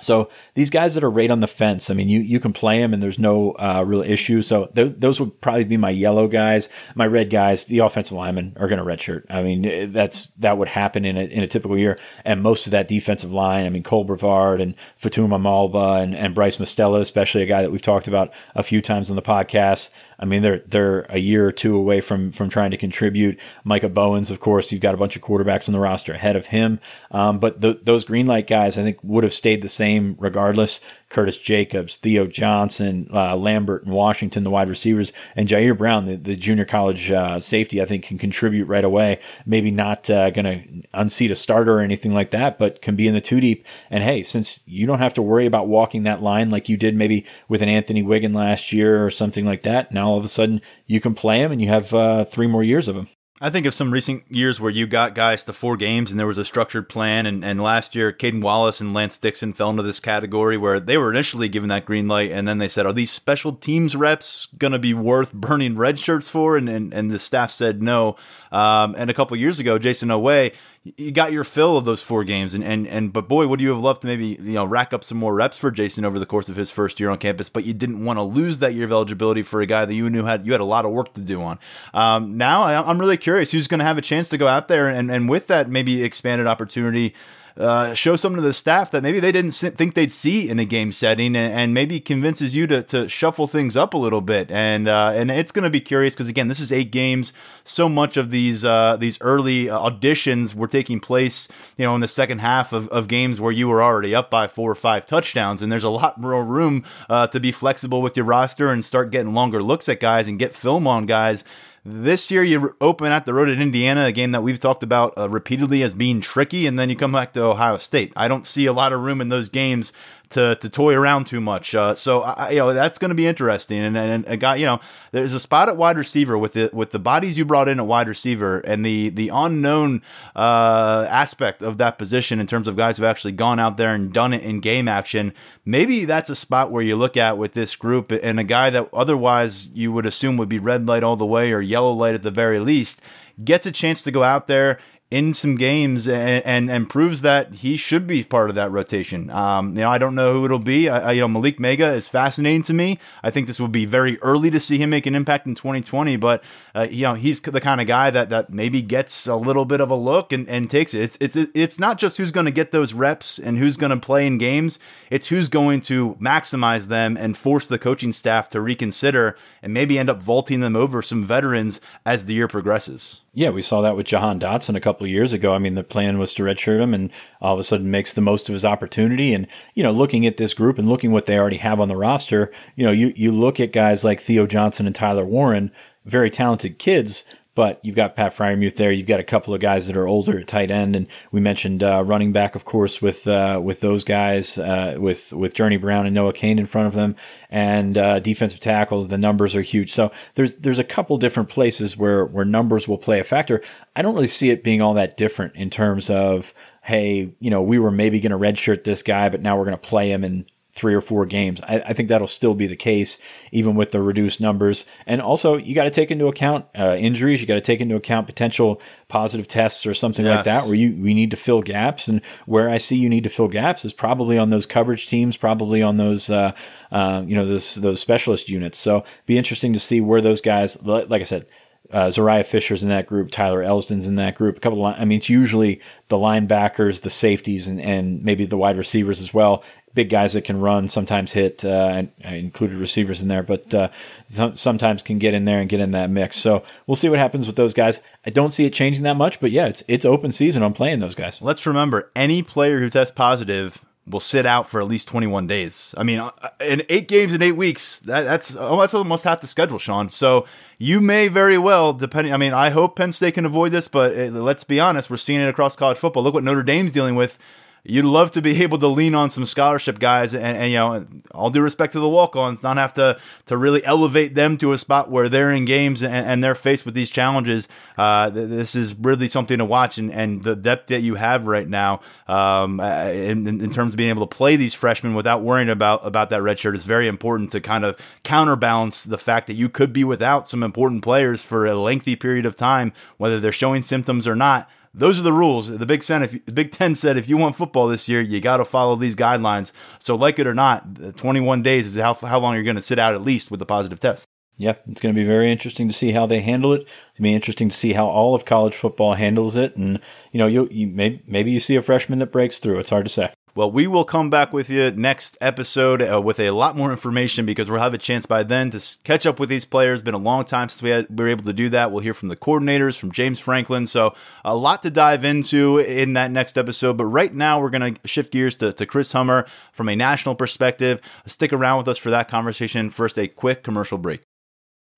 So these guys that are right on the fence, I mean, you, you can play them and there's no uh, real issue. So th- those would probably be my yellow guys. My red guys, the offensive linemen are going to redshirt. I mean, that's that would happen in a, in a typical year. And most of that defensive line, I mean, Cole Brevard and Fatuma Malba and, and Bryce Mostella, especially a guy that we've talked about a few times on the podcast. I mean, they're they're a year or two away from from trying to contribute. Micah Bowens, of course, you've got a bunch of quarterbacks on the roster ahead of him. Um, but th- those green light guys, I think, would have stayed the same regardless. Curtis Jacobs, Theo Johnson, uh, Lambert and Washington, the wide receivers, and Jair Brown, the, the junior college uh, safety, I think can contribute right away. Maybe not uh, going to unseat a starter or anything like that, but can be in the two deep. And hey, since you don't have to worry about walking that line like you did maybe with an Anthony Wiggin last year or something like that, now all of a sudden you can play him and you have uh, three more years of him. I think of some recent years where you got guys to four games and there was a structured plan. And, and last year, Caden Wallace and Lance Dixon fell into this category where they were initially given that green light. And then they said, are these special teams reps going to be worth burning red shirts for? And, and, and the staff said no. Um, and a couple years ago, Jason Oweh, you got your fill of those four games, and, and and but boy, would you have loved to maybe you know rack up some more reps for Jason over the course of his first year on campus, but you didn't want to lose that year of eligibility for a guy that you knew had you had a lot of work to do on. Um, now I, I'm really curious who's going to have a chance to go out there and, and with that maybe expanded opportunity. uh, show something to the staff that maybe they didn't think they'd see in a game setting, and, and maybe convinces you to, to shuffle things up a little bit. And uh, and it's going to be curious because, again, this is eight games. So much of these uh, these early auditions were taking place, you know, in the second half of, of games where you were already up by four or five touchdowns, and there's a lot more room uh, to be flexible with your roster and start getting longer looks at guys and get film on guys. This year, you open at the road at Indiana, a game that we've talked about uh, repeatedly as being tricky, and then you come back to Ohio State. I don't see a lot of room in those games to to toy around too much. Uh, so, I, you know, that's going to be interesting. And, and, and a guy, you know, there's a spot at wide receiver with the, with the bodies you brought in at wide receiver and the, the unknown uh, aspect of that position in terms of guys who've actually gone out there and done it in game action. Maybe that's a spot where you look at with this group and a guy that otherwise you would assume would be red light all the way or yellow light at the very least gets a chance to go out there in some games and, and, and proves that he should be part of that rotation. Um, you know, I don't know who it'll be. I, I, you know, Malik Mega is fascinating to me. I think this will be very early to see him make an impact in twenty twenty, but uh, you know, he's the kind of guy that, that maybe gets a little bit of a look and, and takes it. It's, it's, it's not just who's going to get those reps and who's going to play in games. It's who's going to maximize them and force the coaching staff to reconsider and maybe end up vaulting them over some veterans as the year progresses. Yeah, we saw that with Jahan Dotson a couple of years ago. I mean, the plan was to redshirt him and all of a sudden makes the most of his opportunity. And, you know, looking at this group and looking what they already have on the roster, you know, you, you look at guys like Theo Johnson and Tyler Warren, very talented kids, but you've got Pat Freiermuth there. You've got a couple of guys that are older at tight end. And we mentioned uh, running back, of course, with uh, with those guys, uh, with, with Journey Brown and Noah Cain in front of them. And uh, defensive tackles, the numbers are huge. So there's there's a couple different places where, where numbers will play a factor. I don't really see it being all that different in terms of, hey, you know, we were maybe going to redshirt this guy, but now we're going to play him in three or four games. I, I think that'll still be the case, even with the reduced numbers. And also, you got to take into account uh, injuries. You got to take into account potential positive tests or something yes. like that, where you we need to fill gaps. And where I see you need to fill gaps is probably on those coverage teams, probably on those uh, uh, you know those those specialist units. So, be interesting to see where those guys. Like I said, uh, Zariah Fisher's in that group, Tyler Elsden's in that group. A couple of, I mean, it's usually the linebackers, the safeties, and and maybe the wide receivers as well. Big guys that can run, sometimes hit, uh, I included receivers in there, but uh, th- sometimes can get in there and get in that mix. So we'll see what happens with those guys. I don't see it changing that much, but yeah, it's it's open season on playing those guys. Let's remember, any player who tests positive will sit out for at least twenty-one days. I mean, in eight games in eight weeks, that, that's, oh, that's almost half the schedule, Sean. So you may very well, depending, I mean, I hope Penn State can avoid this, but it, let's be honest, we're seeing it across college football. Look what Notre Dame's dealing with. You'd love to be able to lean on some scholarship guys and, and you know, all due respect to the walk-ons, not have to, to really elevate them to a spot where they're in games and, and they're faced with these challenges. Uh, this is really something to watch, and, and the depth that you have right now um, in, in terms of being able to play these freshmen without worrying about, about that red shirt is very important to kind of counterbalance the fact that you could be without some important players for a lengthy period of time, whether they're showing symptoms or not. Those are the rules. The Big Ten, if you, the Big Ten said, if you want football this year, you got to follow these guidelines. So like it or not, twenty-one days is how, how long you're going to sit out at least with the positive test. Yeah, it's going to be very interesting to see how they handle it. It's going to be interesting to see how all of college football handles it. And, you know, you, you may, maybe you see a freshman that breaks through. It's hard to say. Well, we will come back with you next episode uh, with a lot more information because we'll have a chance by then to catch up with these players. Been a long time since we, had, we were able to do that. We'll hear from the coordinators, from James Franklin. So a lot to dive into in that next episode. But right now, we're going to shift gears to, to Chris Hummer from a national perspective. Stick around with us for that conversation. First, a quick commercial break.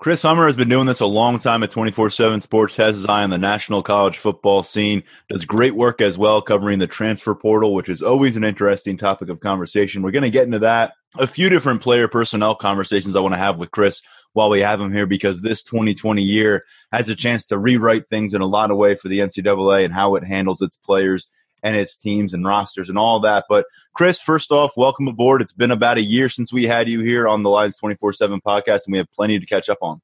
Chris Hummer has been doing this a long time at twenty-four seven Sports, has his eye on the national college football scene, does great work as well covering the transfer portal, which is always an interesting topic of conversation. We're going to get into that. A few different player personnel conversations I want to have with Chris while we have him here, because this twenty twenty year has a chance to rewrite things in a lot of ways for the N C double A and how it handles its players and its teams and rosters and all that. But Chris, first off, welcome aboard. It's been about a year since we had you here on the Lions twenty-four seven podcast, and we have plenty to catch up on.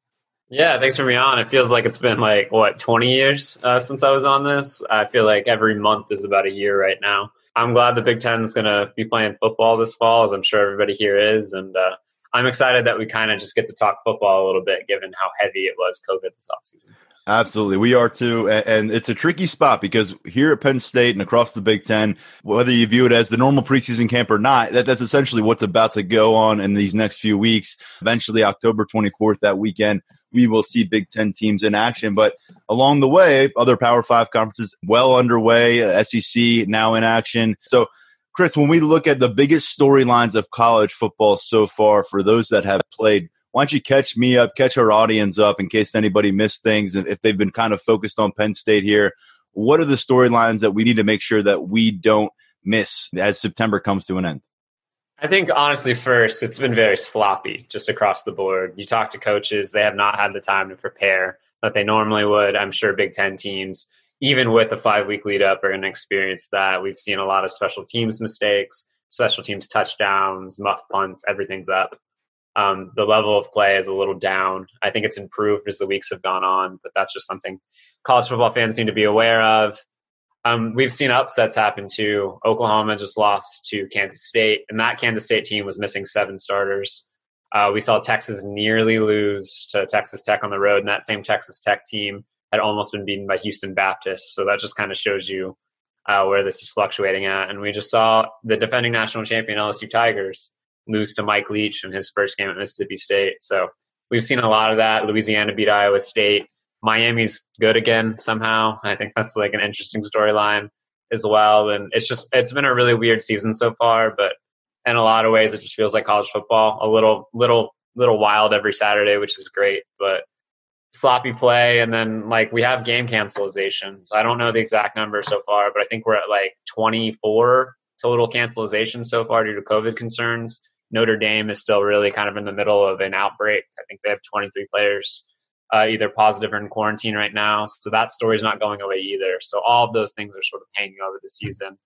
Yeah, thanks for me on. It feels like it's been like, what, twenty years uh, since I was on this. I feel like every month is about a year right now. I'm glad the Big Ten is going to be playing football this fall, as I'm sure everybody here is. And uh, I'm excited that we kind of just get to talk football a little bit, given how heavy it was COVID this offseason. Absolutely. We are too. And it's a tricky spot because here at Penn State and across the Big Ten, whether you view it as the normal preseason camp or not, that, that's essentially what's about to go on in these next few weeks. Eventually, October twenty-fourth, that weekend, we will see Big Ten teams in action. But along the way, other Power Five conferences well underway, S E C now in action. So, Chris, when we look at the biggest storylines of college football so far for those that have played, why don't you catch me up, catch our audience up in case anybody missed things, and if they've been kind of focused on Penn State here, what are the storylines that we need to make sure that we don't miss as September comes to an end? I think, honestly, first, it's been very sloppy just across the board. You talk to coaches, they have not had the time to prepare that they normally would. I'm sure Big Ten teams, even with a five-week lead-up, are going to experience that. We've seen a lot of special teams mistakes, special teams touchdowns, muff punts, everything's up. Um, the level of play is a little down. I think it's improved as the weeks have gone on, but that's just something college football fans need to be aware of. Um, we've seen upsets happen too. Oklahoma just lost to Kansas State, and that Kansas State team was missing seven starters. Uh, we saw Texas nearly lose to Texas Tech on the road, and that same Texas Tech team had almost been beaten by Houston Baptist. So that just kind of shows you uh, where this is fluctuating at. And we just saw the defending national champion L S U Tigers lose to Mike Leach in his first game at Mississippi State. So we've seen a lot of that. Louisiana beat Iowa State. Miami's good again somehow. I think that's like an interesting storyline as well. And it's just, it's been a really weird season so far, but in a lot of ways, it just feels like college football, a little, little, little wild every Saturday, which is great, but sloppy play. And then like we have game cancelizations. I don't know the exact number so far, but I think we're at like twenty-four total cancelizations so far due to COVID concerns. Notre Dame is still really kind of in the middle of an outbreak. I think they have twenty-three players uh, either positive or in quarantine right now. So that story is not going away either. So all of those things are sort of hanging over the season.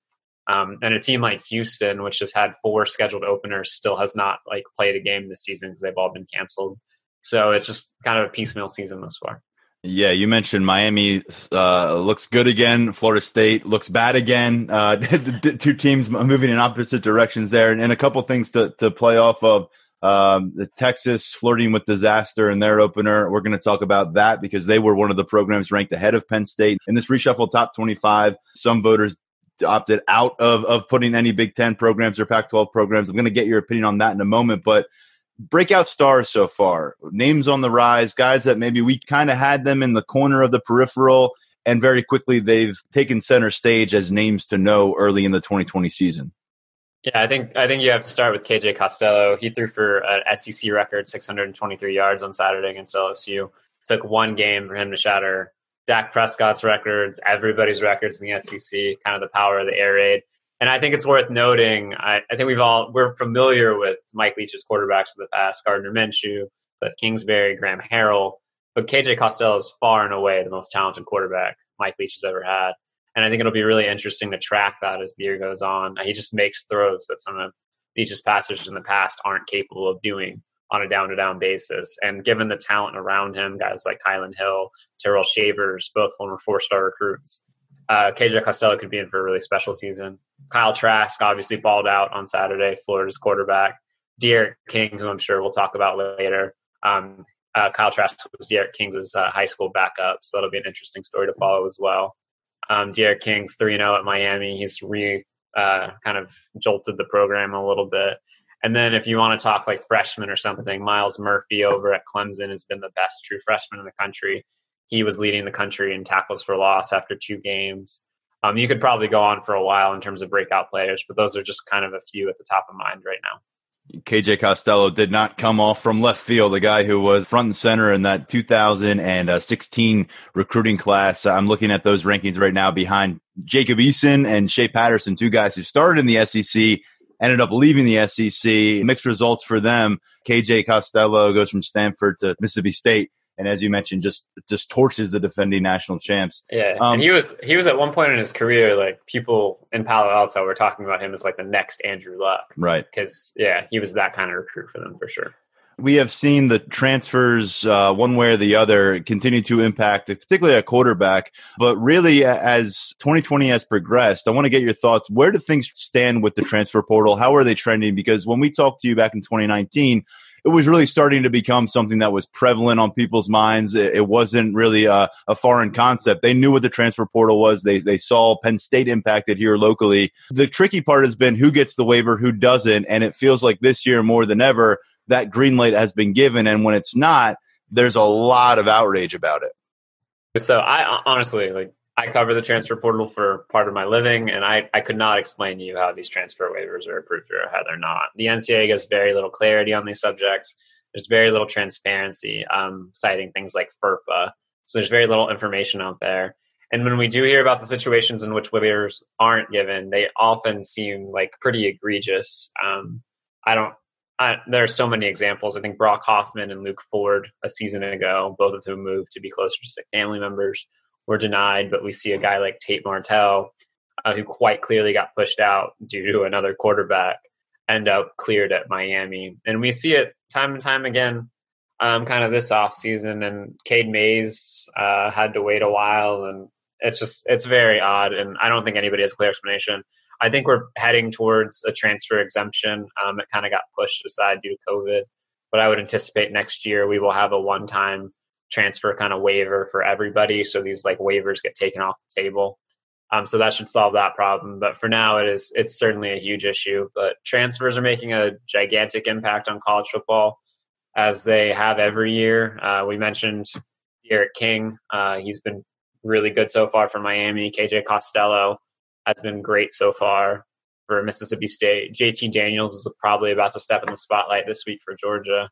Um, and a team like Houston, which has had four scheduled openers, still has not like played a game this season because they've all been canceled. So it's just kind of a piecemeal season thus far. Yeah, you mentioned Miami uh, looks good again. Florida State looks bad again. Uh, the two teams moving in opposite directions there. And, and a couple things to, to play off of. Um, the Texas flirting with disaster in their opener. We're going to talk about that because they were one of the programs ranked ahead of Penn State. In this reshuffled top twenty-five, some voters opted out of, of putting any Big Ten programs or Pac twelve programs. I'm going to get your opinion on that in a moment, but breakout stars so far, names on the rise, guys that maybe we kind of had them in the corner of the peripheral, and very quickly they've taken center stage as names to know early in the twenty twenty season. Yeah, I think I think you have to start with K J Costello. He threw for an S E C record six hundred twenty-three yards on Saturday against L S U. It took one game for him to shatter Dak Prescott's records, everybody's records in the S E C, kind of the power of the air raid. And I think it's worth noting, I, I think we've all, we're familiar with Mike Leach's quarterbacks of the past, Gardner Minshew, Cliff Kingsbury, Graham Harrell, but K J Costello is far and away the most talented quarterback Mike Leach has ever had. And I think it'll be really interesting to track that as the year goes on. He just makes throws that some of Leach's passers in the past aren't capable of doing on a down-to-down basis. And given the talent around him, guys like Kylan Hill, Terrell Shavers, both former four-star recruits, Uh, K J Costello could be in for a really special season. Kyle Trask obviously balled out on Saturday, Florida's quarterback. De'Aaron King, who I'm sure we'll talk about later. Um, uh, Kyle Trask was De'Aaron King's uh, high school backup, so that'll be an interesting story to follow as well. Um, De'Aaron King's three and oh at Miami. He's re uh, kind of jolted the program a little bit. And then if you want to talk like freshmen or something, Miles Murphy over at Clemson has been the best true freshman in the country. He was leading the country in tackles for loss after two games. Um, you could probably go on for a while in terms of breakout players, but those are just kind of a few at the top of mind right now. K J Costello did not come off from left field, the guy who was front and center in that two thousand sixteen recruiting class. I'm looking at those rankings right now behind Jacob Eason and Shea Patterson, two guys who started in the S E C, ended up leaving the S E C. Mixed results for them. K J Costello goes from Stanford to Mississippi State. And as you mentioned, just just torches the defending national champs. Yeah, um, and he was he was at one point in his career, like people in Palo Alto were talking about him as like the next Andrew Luck. Right. Because, yeah, he was that kind of recruit for them for sure. We have seen the transfers uh, one way or the other continue to impact, particularly a quarterback. But really, as twenty twenty has progressed, I want to get your thoughts. Where do things stand with the transfer portal? How are they trending? Because when we talked to you back in twenty nineteen, it was really starting to become something that was prevalent on people's minds. It wasn't really a, a foreign concept. They knew what the transfer portal was. They they saw Penn State impacted here locally. The tricky part has been who gets the waiver, who doesn't. And it feels like this year more than ever, that green light has been given. And when it's not, there's a lot of outrage about it. So I honestly, like, I cover the transfer portal for part of my living, and I, I could not explain to you how these transfer waivers are approved or how they're not. The N C double A gives very little clarity on these subjects. There's very little transparency, um, citing things like FERPA. So there's very little information out there. And when we do hear about the situations in which waivers aren't given, they often seem like pretty egregious. Um, I don't. I, there are so many examples. I think Brock Hoffman and Luke Ford a season ago, both of whom moved to be closer to sick family members, were denied, but we see a guy like Tate Martell, uh, who quite clearly got pushed out due to another quarterback, end up cleared at Miami. And we see it time and time again, um, kind of this offseason. And Cade Mays uh, had to wait a while. And it's just, it's very odd. And I don't think anybody has a clear explanation. I think we're heading towards a transfer exemption. Um, it kind of got pushed aside due to COVID. But I would anticipate next year we will have a one-time transfer kind of waiver for everybody. So these like waivers get taken off the table. Um, so that should solve that problem. But for now, it is, it's certainly a huge issue, but transfers are making a gigantic impact on college football as they have every year. Uh, we mentioned Derek King. Uh, he's been really good so far for Miami. K J Costello has been great so far for Mississippi State. J T Daniels is probably about to step in the spotlight this week for Georgia.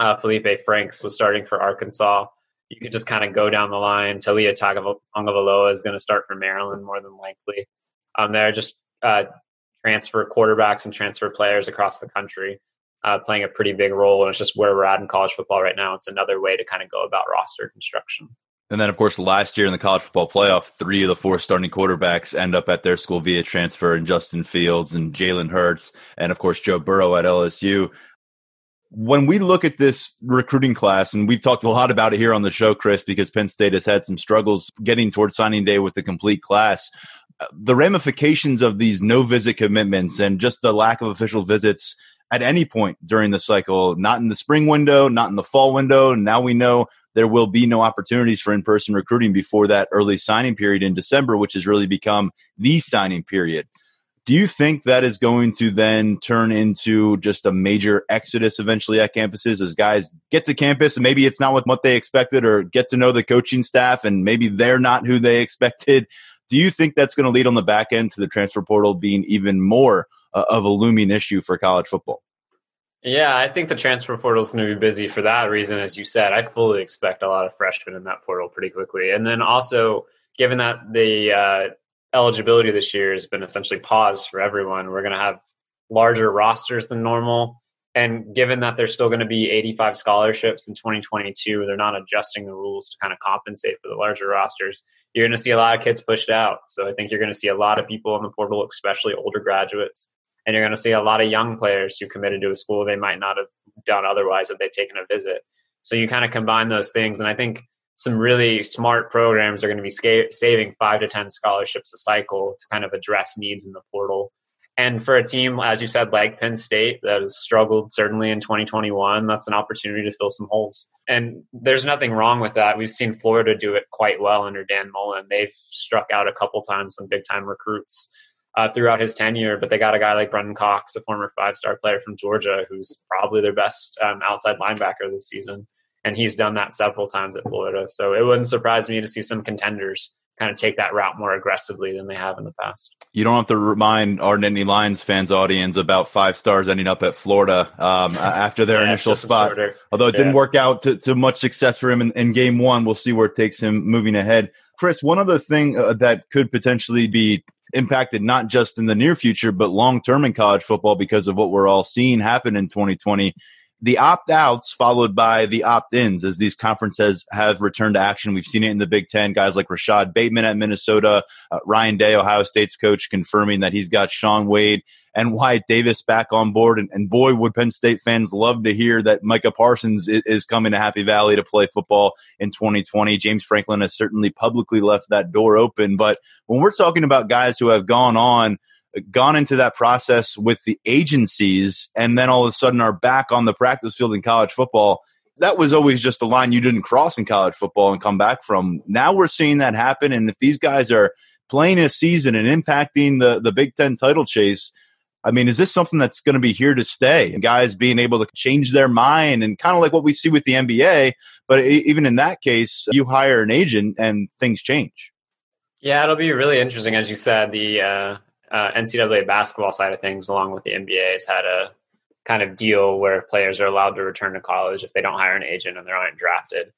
Uh, Felipe Franks was starting for Arkansas. You could just kind of go down the line. Talia Tagovailoa is going to start for Maryland more than likely. Um, there are just uh, transfer quarterbacks and transfer players across the country uh, playing a pretty big role, and it's just where we're at in college football right now. It's another way to kind of go about roster construction. And then, of course, last year in the college football playoff, three of the four starting quarterbacks end up at their school via transfer, and Justin Fields and Jalen Hurts and, of course, Joe Burrow at L S U. When we look at this recruiting class, and we've talked a lot about it here on the show, Chris, because Penn State has had some struggles getting towards signing day with the complete class, the ramifications of these no-visit commitments and just the lack of official visits at any point during the cycle, not in the spring window, not in the fall window. Now we know there will be no opportunities for in-person recruiting before that early signing period in December, which has really become the signing period. Do you think that is going to then turn into just a major exodus eventually at campuses as guys get to campus and maybe it's not with what they expected or get to know the coaching staff and maybe they're not who they expected? Do you think that's going to lead on the back end to the transfer portal being even more uh, of a looming issue for college football? Yeah, I think the transfer portal is going to be busy for that reason. As you said, I fully expect a lot of freshmen in that portal pretty quickly. And then also, given that the uh, – eligibility this year has been essentially paused for everyone, we're going to have larger rosters than normal. And given that there's still going to be eighty-five scholarships in twenty twenty-two, they're not adjusting the rules to kind of compensate for the larger rosters. You're going to see a lot of kids pushed out. So I think you're going to see a lot of people in the portal, especially older graduates. And you're going to see a lot of young players who committed to a school they might not have done otherwise if they've taken a visit. So you kind of combine those things. And I think some really smart programs are going to be sca- saving five to ten scholarships a cycle to kind of address needs in the portal. And for a team, as you said, like Penn State, that has struggled certainly in twenty twenty-one, that's an opportunity to fill some holes. And there's nothing wrong with that. We've seen Florida do it quite well under Dan Mullen. They've struck out a couple times some big-time recruits uh, throughout his tenure, but they got a guy like Brendan Cox, a former five-star player from Georgia, who's probably their best um, outside linebacker this season. And he's done that several times at Florida. So it wouldn't surprise me to see some contenders kind of take that route more aggressively than they have in the past. You don't have to remind our Nittany Lions fans audience about five stars ending up at Florida um, after their yeah, initial spot. Although it yeah. didn't work out to, to much success for him in, in game one. We'll see where it takes him moving ahead. Chris, one other thing uh, that could potentially be impacted not just in the near future, but long-term in college football because of what we're all seeing happen in twenty twenty, the opt-outs followed by the opt-ins as these conferences have returned to action. We've seen it in the Big Ten. Guys like Rashad Bateman at Minnesota, uh, Ryan Day, Ohio State's coach, confirming that he's got Sean Wade and Wyatt Davis back on board. And, and boy, would Penn State fans love to hear that Micah Parsons is, is coming to Happy Valley to play football in twenty twenty. James Franklin has certainly publicly left that door open. But when we're talking about guys who have gone on, gone into that process with the agencies and then all of a sudden are back on the practice field in college football, that was always just the line you didn't cross in college football and come back from. Now we're seeing that happen. And if these guys are playing a season and impacting the, the Big Ten title chase, I mean, is this something that's going to be here to stay? And guys being able to change their mind and kind of like what we see with the N B A. But even in that case, you hire an agent and things change. Yeah, it'll be really interesting. As you said, the, uh, Uh, N C double A basketball side of things, along with the N B A, has had a kind of deal where players are allowed to return to college if they don't hire an agent and they aren't drafted.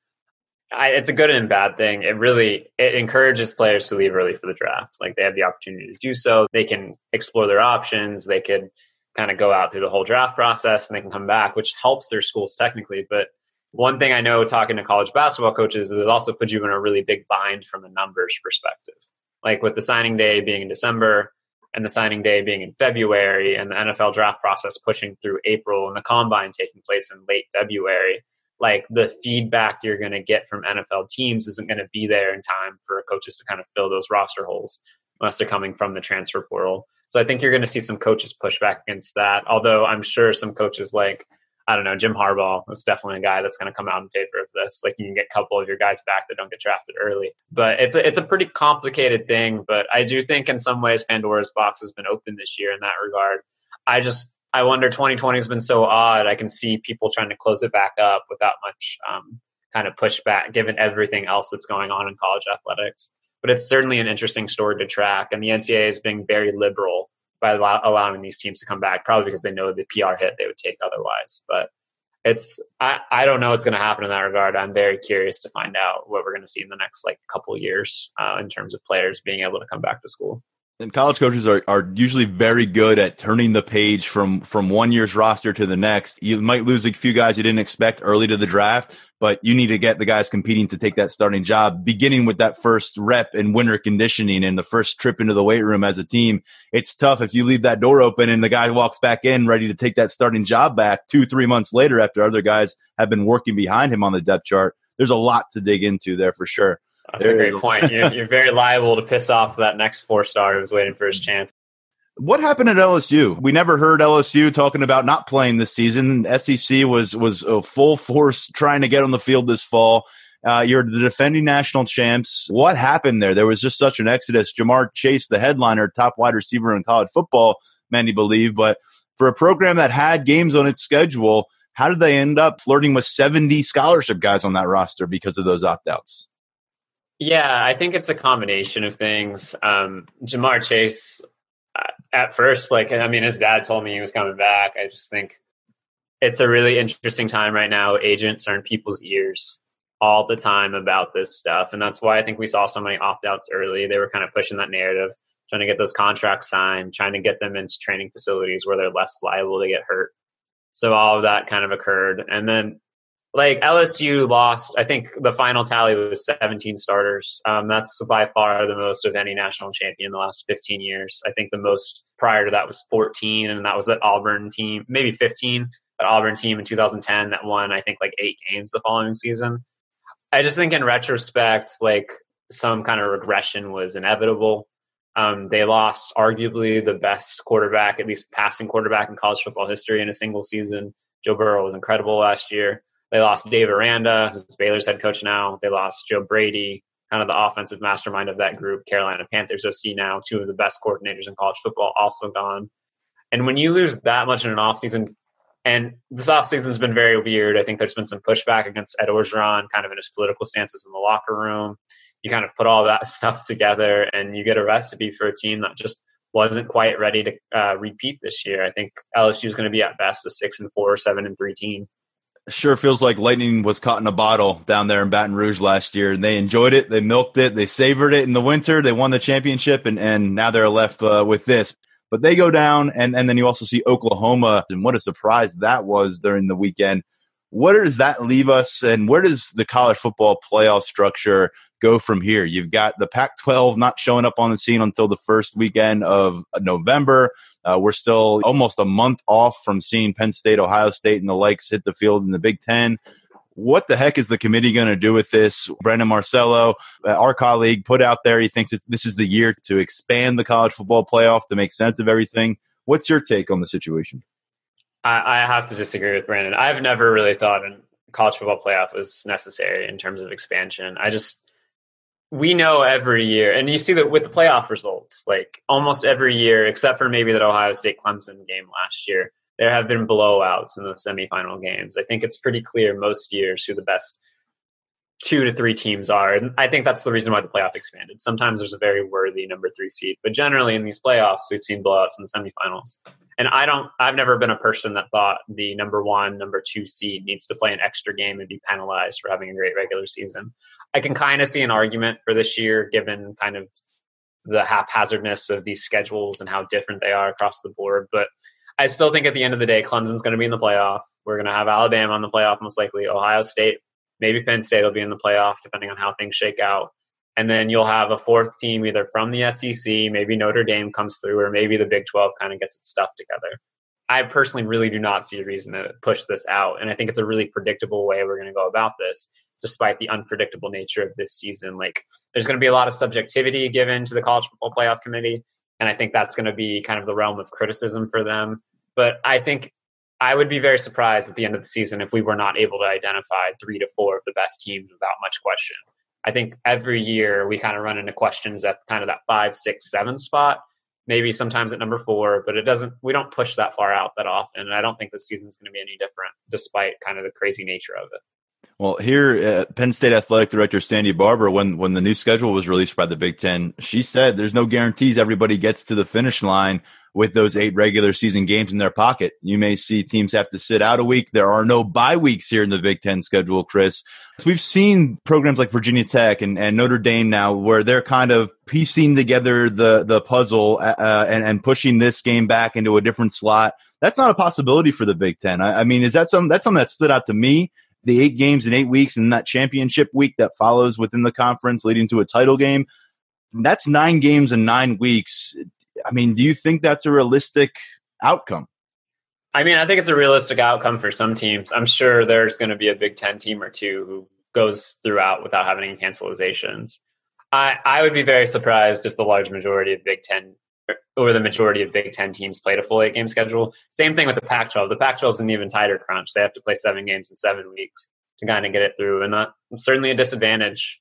I, it's a good and bad thing. It really it encourages players to leave early for the draft. Like they have the opportunity to do so. They can explore their options. They could kind of go out through the whole draft process and they can come back, which helps their schools technically. But one thing I know talking to college basketball coaches is it also puts you in a really big bind from a numbers perspective. Like with the signing day being in December, and the signing day being in February, and the N F L draft process pushing through April, and the combine taking place in late February, like the feedback you're going to get from N F L teams isn't going to be there in time for coaches to kind of fill those roster holes unless they're coming from the transfer portal. So I think you're going to see some coaches push back against that. Although I'm sure some coaches like, I don't know, Jim Harbaugh is definitely a guy that's going to come out in favor of this. Like you can get a couple of your guys back that don't get drafted early, but it's a, it's a pretty complicated thing. But I do think in some ways Pandora's box has been open this year in that regard. I just, I wonder twenty twenty has been so odd. I can see people trying to close it back up without much um, kind of pushback given everything else that's going on in college athletics, but it's certainly an interesting story to track. And the N C double A is being very liberal by allow- allowing these teams to come back, probably because they know the P R hit they would take otherwise. But it's, I, I don't know what's going to happen in that regard. I'm very curious to find out what we're going to see in the next like couple years uh, in terms of players being able to come back to school. And college coaches are, are usually very good at turning the page from, from one year's roster to the next. You might lose a few guys you didn't expect early to the draft, but you need to get the guys competing to take that starting job, beginning with that first rep in winter conditioning and the first trip into the weight room as a team. It's tough if you leave that door open and the guy walks back in ready to take that starting job back two, three months later after other guys have been working behind him on the depth chart. There's a lot to dig into there for sure. That's there a great point. You're, you're very liable to piss off that next four-star who's waiting for his chance. What happened at L S U? We never heard L S U talking about not playing this season. S E C was was a full force trying to get on the field this fall. Uh, you're the defending national champs. What happened there? There was just such an exodus. Jamar Chase, the headliner, top wide receiver in college football, many believe. But for a program that had games on its schedule, how did they end up flirting with seventy scholarship guys on that roster because of those opt-outs? Yeah, I think it's a combination of things. Um, Jamar Chase, at first, like, I mean, his dad told me he was coming back. I just think it's a really interesting time right now. Agents are in people's ears all the time about this stuff. And that's why I think we saw so many opt-outs early. They were kind of pushing that narrative, trying to get those contracts signed, trying to get them into training facilities where they're less liable to get hurt. So all of that kind of occurred. And then Like L S U lost, I think the final tally was seventeen starters. Um, that's by far the most of any national champion in the last fifteen years. I think the most prior to that was fourteen, and that was that Auburn team, maybe fifteen, that Auburn team in two thousand ten that won, I think, like eight games the following season. I just think in retrospect, like some kind of regression was inevitable. Um, they lost arguably the best quarterback, at least passing quarterback in college football history in a single season. Joe Burrow was incredible last year. They lost Dave Aranda, who's Baylor's head coach now. They lost Joe Brady, kind of the offensive mastermind of that group, Carolina Panthers O C now, two of the best coordinators in college football also gone. And when you lose that much in an offseason, And this offseason has been very weird. I think there's been some pushback against Ed Orgeron, kind of in his political stances in the locker room. You kind of put all that stuff together and you get a recipe for a team that just wasn't quite ready to uh, repeat this year. I think L S U is going to be at best a six and four or seven and three team. Sure feels like lightning was caught in a bottle down there in Baton Rouge last year. And they enjoyed it. They milked it. They savored it in the winter. They won the championship, and, and now they're left uh, with this. But they go down, and, and then you also see Oklahoma, and what a surprise that was during the weekend. Where does that leave us, and where does the college football playoff structure go from here? You've got the Pac twelve not showing up on the scene until the first weekend of November. Uh, we're still almost a month off from seeing Penn State, Ohio State, and the likes hit the field in the Big Ten. What the heck is the committee going to do with this? Brandon Marcello, our colleague, put out there, he thinks that this is the year to expand the college football playoff to make sense of everything. What's your take on the situation? I, I have to disagree with Brandon. I've never really thought a college football playoff was necessary in terms of expansion. I just, we know every year, and you see that with the playoff results, like almost every year, except for maybe that Ohio State-Clemson game last year, there have been blowouts in the semifinal games. I think it's pretty clear most years who the best two to three teams are. And I think that's the reason why the playoff expanded. Sometimes there's a very worthy number three seed, but generally in these playoffs, we've seen blowouts in the semifinals. And I don't, I've never been a person that thought the number one, number two seed needs to play an extra game and be penalized for having a great regular season. I can kind of see an argument for this year, given kind of the haphazardness of these schedules and how different they are across the board. But I still think at the end of the day, Clemson's going to be in the playoff. We're going to have Alabama on the playoff, most likely. Ohio State, maybe Penn State will be in the playoff, depending on how things shake out. And then you'll have a fourth team either from the S E C, maybe Notre Dame comes through, or maybe the Big twelve kind of gets its stuff together. I personally really do not see a reason to push this out. And I think it's a really predictable way we're going to go about this, despite the unpredictable nature of this season. Like, there's going to be a lot of subjectivity given to the College Football Playoff Committee. And I think that's going to be kind of the realm of criticism for them. But I think I would be very surprised at the end of the season if we were not able to identify three to four of the best teams without much question. I think every year we kind of run into questions at kind of that five, six, seven spot, maybe sometimes at number four, but it doesn't, we don't push that far out that often. And I don't think the season's going to be any different, despite kind of the crazy nature of it. Well, here, uh, Penn State Athletic Director Sandy Barber, when, when the new schedule was released by the Big Ten, she said there's no guarantees everybody gets to the finish line with those eight regular season games in their pocket. You may see teams have to sit out a week. There are no bye weeks here in the Big Ten schedule, Chris. So we've seen programs like Virginia Tech and, and Notre Dame now where they're kind of piecing together the, the puzzle uh, and, and pushing this game back into a different slot. That's not a possibility for the Big Ten. I, I mean, is that some, that's something that stood out to me? The eight games in eight weeks and that championship week that follows within the conference leading to a title game, that's nine games in nine weeks. I mean, do you think that's a realistic outcome? I mean, I think it's a realistic outcome for some teams. I'm sure there's going to be a Big Ten team or two who goes throughout without having any cancelizations. I, I would be very surprised if the large majority of Big Ten or the majority of Big Ten teams played a full eight game schedule. Same thing with the Pac twelve. The Pac twelve is an even tighter crunch. They have to play seven games in seven weeks to kind of get it through. And that's certainly a disadvantage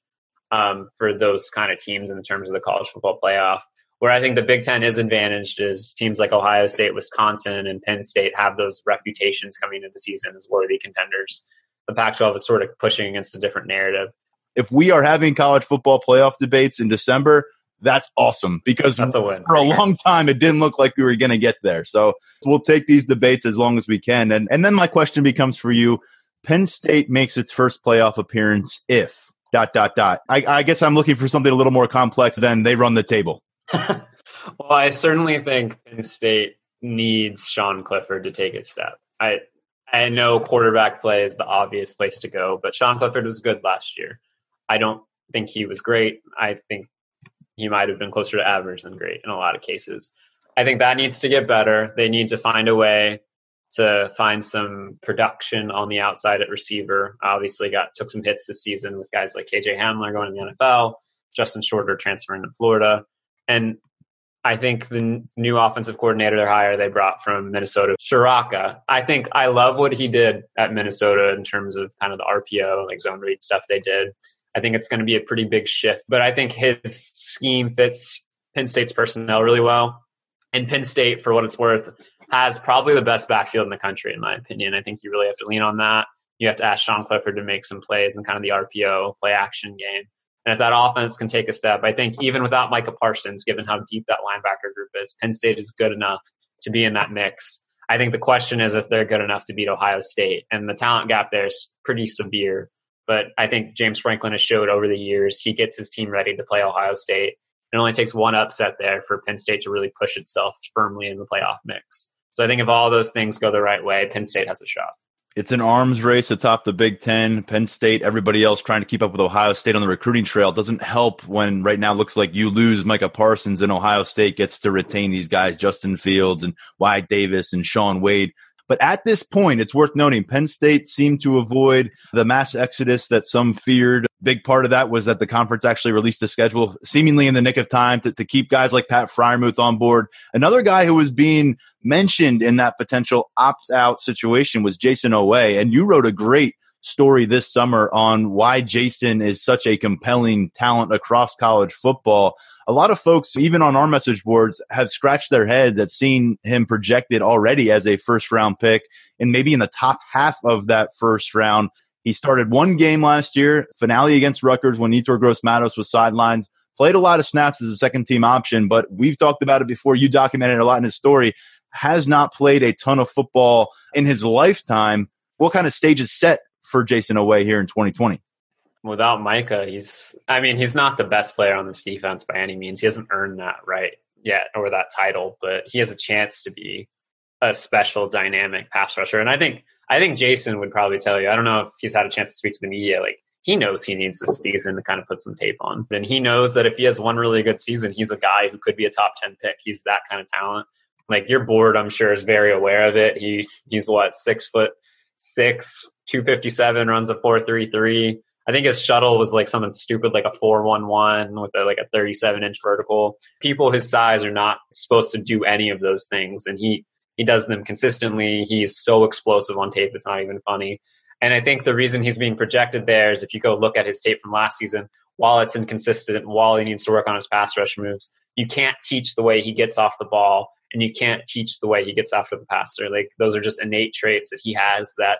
um, for those kind of teams in terms of the college football playoff. Where I think the Big Ten is advantaged is teams like Ohio State, Wisconsin, and Penn State have those reputations coming into the season as worthy contenders. The Pac twelve is sort of pushing against a different narrative. If we are having college football playoff debates in December, that's awesome, because that's a win. For a long time, it didn't look like we were going to get there. So we'll take these debates as long as we can. And, and then my question becomes for you, Penn State makes its first playoff appearance if dot, dot, dot. I, I guess I'm looking for something a little more complex than they run the table. Well, I certainly think Penn State needs Sean Clifford to take its step. I, I know quarterback play is the obvious place to go, but Sean Clifford was good last year. I don't think he was great. I think he might have been closer to average than great in a lot of cases. I think that needs to get better. They need to find a way to find some production on the outside at receiver. Obviously got took some hits this season with guys like K J Hamler going to the N F L, Justin Shorter transferring to Florida. And I think the new offensive coordinator they're hired, they brought from Minnesota, Ciarrocca. I think I love what he did at Minnesota in terms of kind of the R P O, like zone read stuff they did. I think it's going to be a pretty big shift, but I think his scheme fits Penn State's personnel really well. And Penn State, for what it's worth, has probably the best backfield in the country, in my opinion. I think you really have to lean on that. You have to ask Sean Clifford to make some plays in kind of the R P O play action game. And if that offense can take a step, I think even without Micah Parsons, given how deep that linebacker group is, Penn State is good enough to be in that mix. I think the question is if they're good enough to beat Ohio State. And the talent gap there is pretty severe. But I think James Franklin has showed over the years he gets his team ready to play Ohio State. It only takes one upset there for Penn State to really push itself firmly in the playoff mix. So I think if all those things go the right way, Penn State has a shot. It's an arms race atop the Big Ten. Penn State, everybody else trying to keep up with Ohio State on the recruiting trail. It doesn't help when right now it looks like you lose Micah Parsons and Ohio State gets to retain these guys, Justin Fields and Wyatt Davis and Sean Wade. But at this point, it's worth noting Penn State seemed to avoid the mass exodus that some feared. Big part of that was that the conference actually released a schedule seemingly in the nick of time to, to keep guys like Pat Freiermuth on board. Another guy who was being mentioned in that potential opt-out situation was Jason Owe. And you wrote a great story this summer on why Jason is such a compelling talent across college football. A lot of folks, even on our message boards, have scratched their heads at seeing him projected already as a first-round pick and maybe in the top half of that first round. He started one game last year, finale against Rutgers when Nitor Gross-Matos was sidelined, played a lot of snaps as a second-team option, but we've talked about it before. You documented a lot in his story. Has not played a ton of football in his lifetime. What kind of stage is set for Jason Owe here in twenty twenty? Without Micah, he's, I mean, he's not the best player on this defense by any means. He hasn't earned that right yet or that title, but he has a chance to be a special dynamic pass rusher. And I think, I think Jason would probably tell you, I don't know if he's had a chance to speak to the media. Like, he knows he needs this season to kind of put some tape on. And he knows that if he has one really good season, he's a guy who could be a top ten pick. He's that kind of talent. Like, your board, I'm sure, is very aware of it. He, he's what, six foot six, two fifty-seven, runs a four, three, three. I think his shuttle was like something stupid, like a four one one with a, like a thirty-seven inch vertical. People his size are not supposed to do any of those things. And he, he does them consistently. He's so explosive on tape. It's not even funny. And I think the reason he's being projected there is if you go look at his tape from last season, while it's inconsistent, while he needs to work on his pass rush moves, you can't teach the way he gets off the ball and you can't teach the way he gets after the passer. Like, those are just innate traits that he has that zero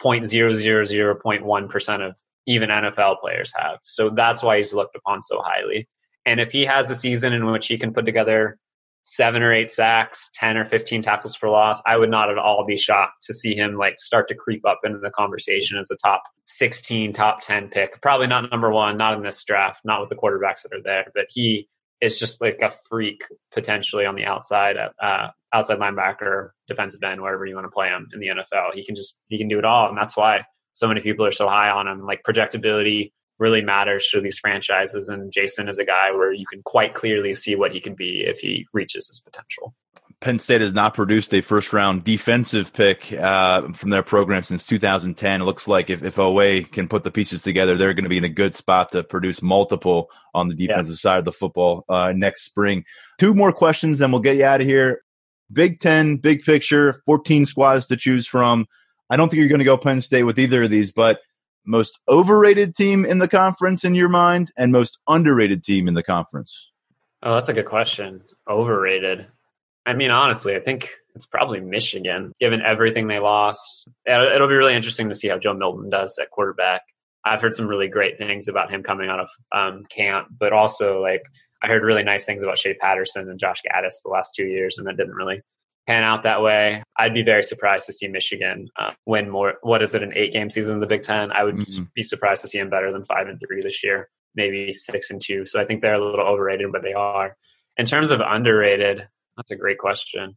point zero zero zero zero one percent of even N F L players have. So that's why he's looked upon so highly. And if he has a season in which he can put together seven or eight sacks, ten or fifteen tackles for loss, I would not at all be shocked to see him like start to creep up into the conversation as a top sixteen, top ten pick. Probably not number one, not in this draft, not with the quarterbacks that are there, but he is just like a freak potentially on the outside, uh, outside linebacker, defensive end, wherever you want to play him in the N F L. He can just, he can do it all. And that's why so many people are so high on him. Like, projectability really matters to these franchises. And Jason is a guy where you can quite clearly see what he can be if he reaches his potential. Penn State has not produced a first-round defensive pick uh, from their program since two thousand ten. It looks like if, if O A can put the pieces together, they're going to be in a good spot to produce multiple on the defensive yeah. side of the football uh, next spring. Two more questions, then we'll get you out of here. Big Ten, big picture, fourteen squads to choose from. I don't think you're going to go Penn State with either of these, but most overrated team in the conference in your mind and most underrated team in the conference? Oh, that's a good question. Overrated. I mean, honestly, I think it's probably Michigan, given everything they lost. It'll be really interesting to see how Joe Milton does at quarterback. I've heard some really great things about him coming out of um, camp, but also, like, I heard really nice things about Shea Patterson and Josh Gaddis the last two years, and that didn't really pan out that way. I'd be very surprised to see Michigan uh, win more. What is it, an eight-game season in the Big Ten? I would mm-hmm. be surprised to see them better than five and three this year, maybe six and two. So I think they're a little overrated, but they are. In terms of underrated, that's a great question.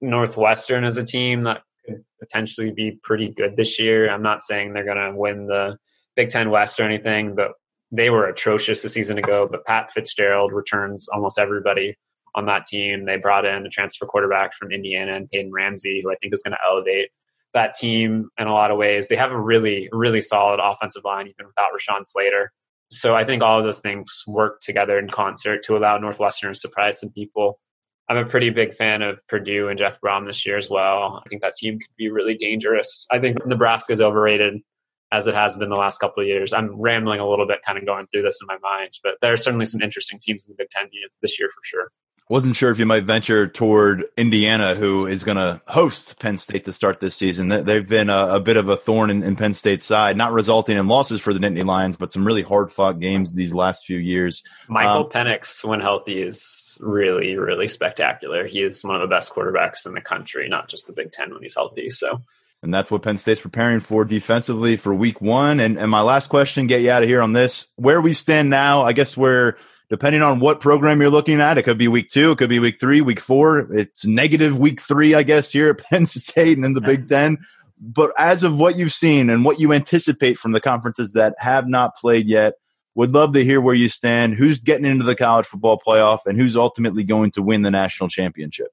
Northwestern is a team that could potentially be pretty good this year. I'm not saying they're going to win the Big Ten West or anything, but they were atrocious a season ago. But Pat Fitzgerald returns almost everybody on that team. They brought in a transfer quarterback from Indiana and Peyton Ramsey, who I think is going to elevate that team in a lot of ways. They have a really, really solid offensive line, even without Rashawn Slater. So I think all of those things work together in concert to allow Northwestern to surprise some people. I'm a pretty big fan of Purdue and Jeff Brom this year as well. I think that team could be really dangerous. I think Nebraska is overrated, as it has been the last couple of years. I'm rambling a little bit, kind of going through this in my mind, but there are certainly some interesting teams in the Big Ten this year for sure. Wasn't sure if you might venture toward Indiana, who is going to host Penn State to start this season. They've been a, a bit of a thorn in, in Penn State's side, not resulting in losses for the Nittany Lions, but some really hard-fought games these last few years. Michael um, Penix, when healthy, is really, really spectacular. He is one of the best quarterbacks in the country, not just the Big Ten when he's healthy. So, and that's what Penn State's preparing for defensively for week one. And, and my last question, get you out of here on this. Where we stand now, I guess we're – depending on what program you're looking at, it could be week two, it could be week three, week four. It's negative week three, I guess, here at Penn State and in the Big Ten. But as of what you've seen and what you anticipate from the conferences that have not played yet, would love to hear where you stand, who's getting into the college football playoff, and who's ultimately going to win the national championship.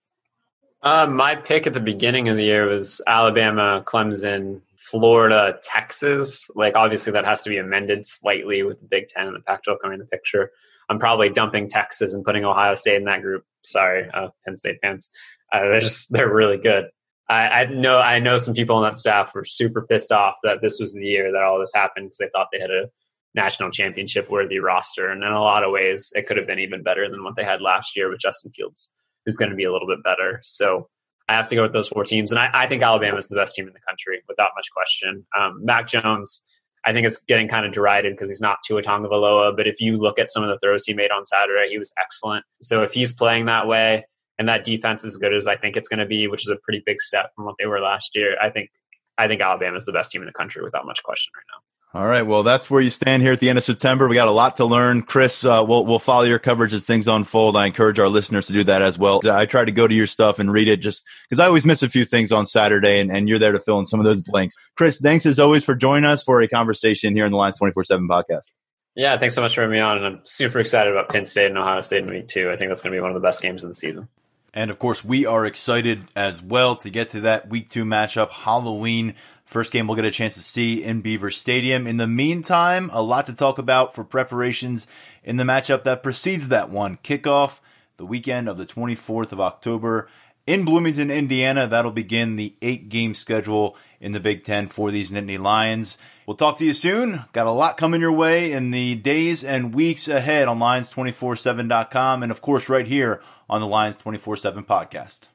Uh, my pick at the beginning of the year was Alabama, Clemson, Florida, Texas. Like, obviously, that has to be amended slightly with the Big Ten and the Pac twelve coming into the picture. I'm probably dumping Texas and putting Ohio State in that group. Sorry, uh, Penn State fans. Uh, they're just, they're really good. I, I know, I know some people on that staff were super pissed off that this was the year that all this happened because they thought they had a national championship worthy roster. And in a lot of ways, it could have been even better than what they had last year with Justin Fields, who's going to be a little bit better. So I have to go with those four teams. And I, I think Alabama is the best team in the country without much question. Um, Mac Jones, I think it's getting kind of derided because he's not Tua Tagovailoa, but if you look at some of the throws he made on Saturday, he was excellent. So if he's playing that way and that defense is good as I think it's going to be, which is a pretty big step from what they were last year, I think I think Alabama is the best team in the country without much question right now. All right, well, that's where you stand here at the end of September. We got a lot to learn. Chris, uh, we'll, we'll follow your coverage as things unfold. I encourage our listeners to do that as well. I try to go to your stuff and read it just because I always miss a few things on Saturday, and, and you're there to fill in some of those blanks. Chris, thanks as always for joining us for a conversation here in the Lions twenty-four seven podcast. Yeah, thanks so much for having me on, and I'm super excited about Penn State and Ohio State in week two. I think that's going to be one of the best games of the season. And, of course, we are excited as well to get to that week two matchup, Halloween. First game we'll get a chance to see in Beaver Stadium. In the meantime, a lot to talk about for preparations in the matchup that precedes that one. Kickoff the weekend of the twenty-fourth of October in Bloomington, Indiana. That'll begin the eight-game schedule in the Big Ten for these Nittany Lions. We'll talk to you soon. Got a lot coming your way in the days and weeks ahead on Lions two four seven dot com and, of course, right here on the Lions twenty-four seven podcast.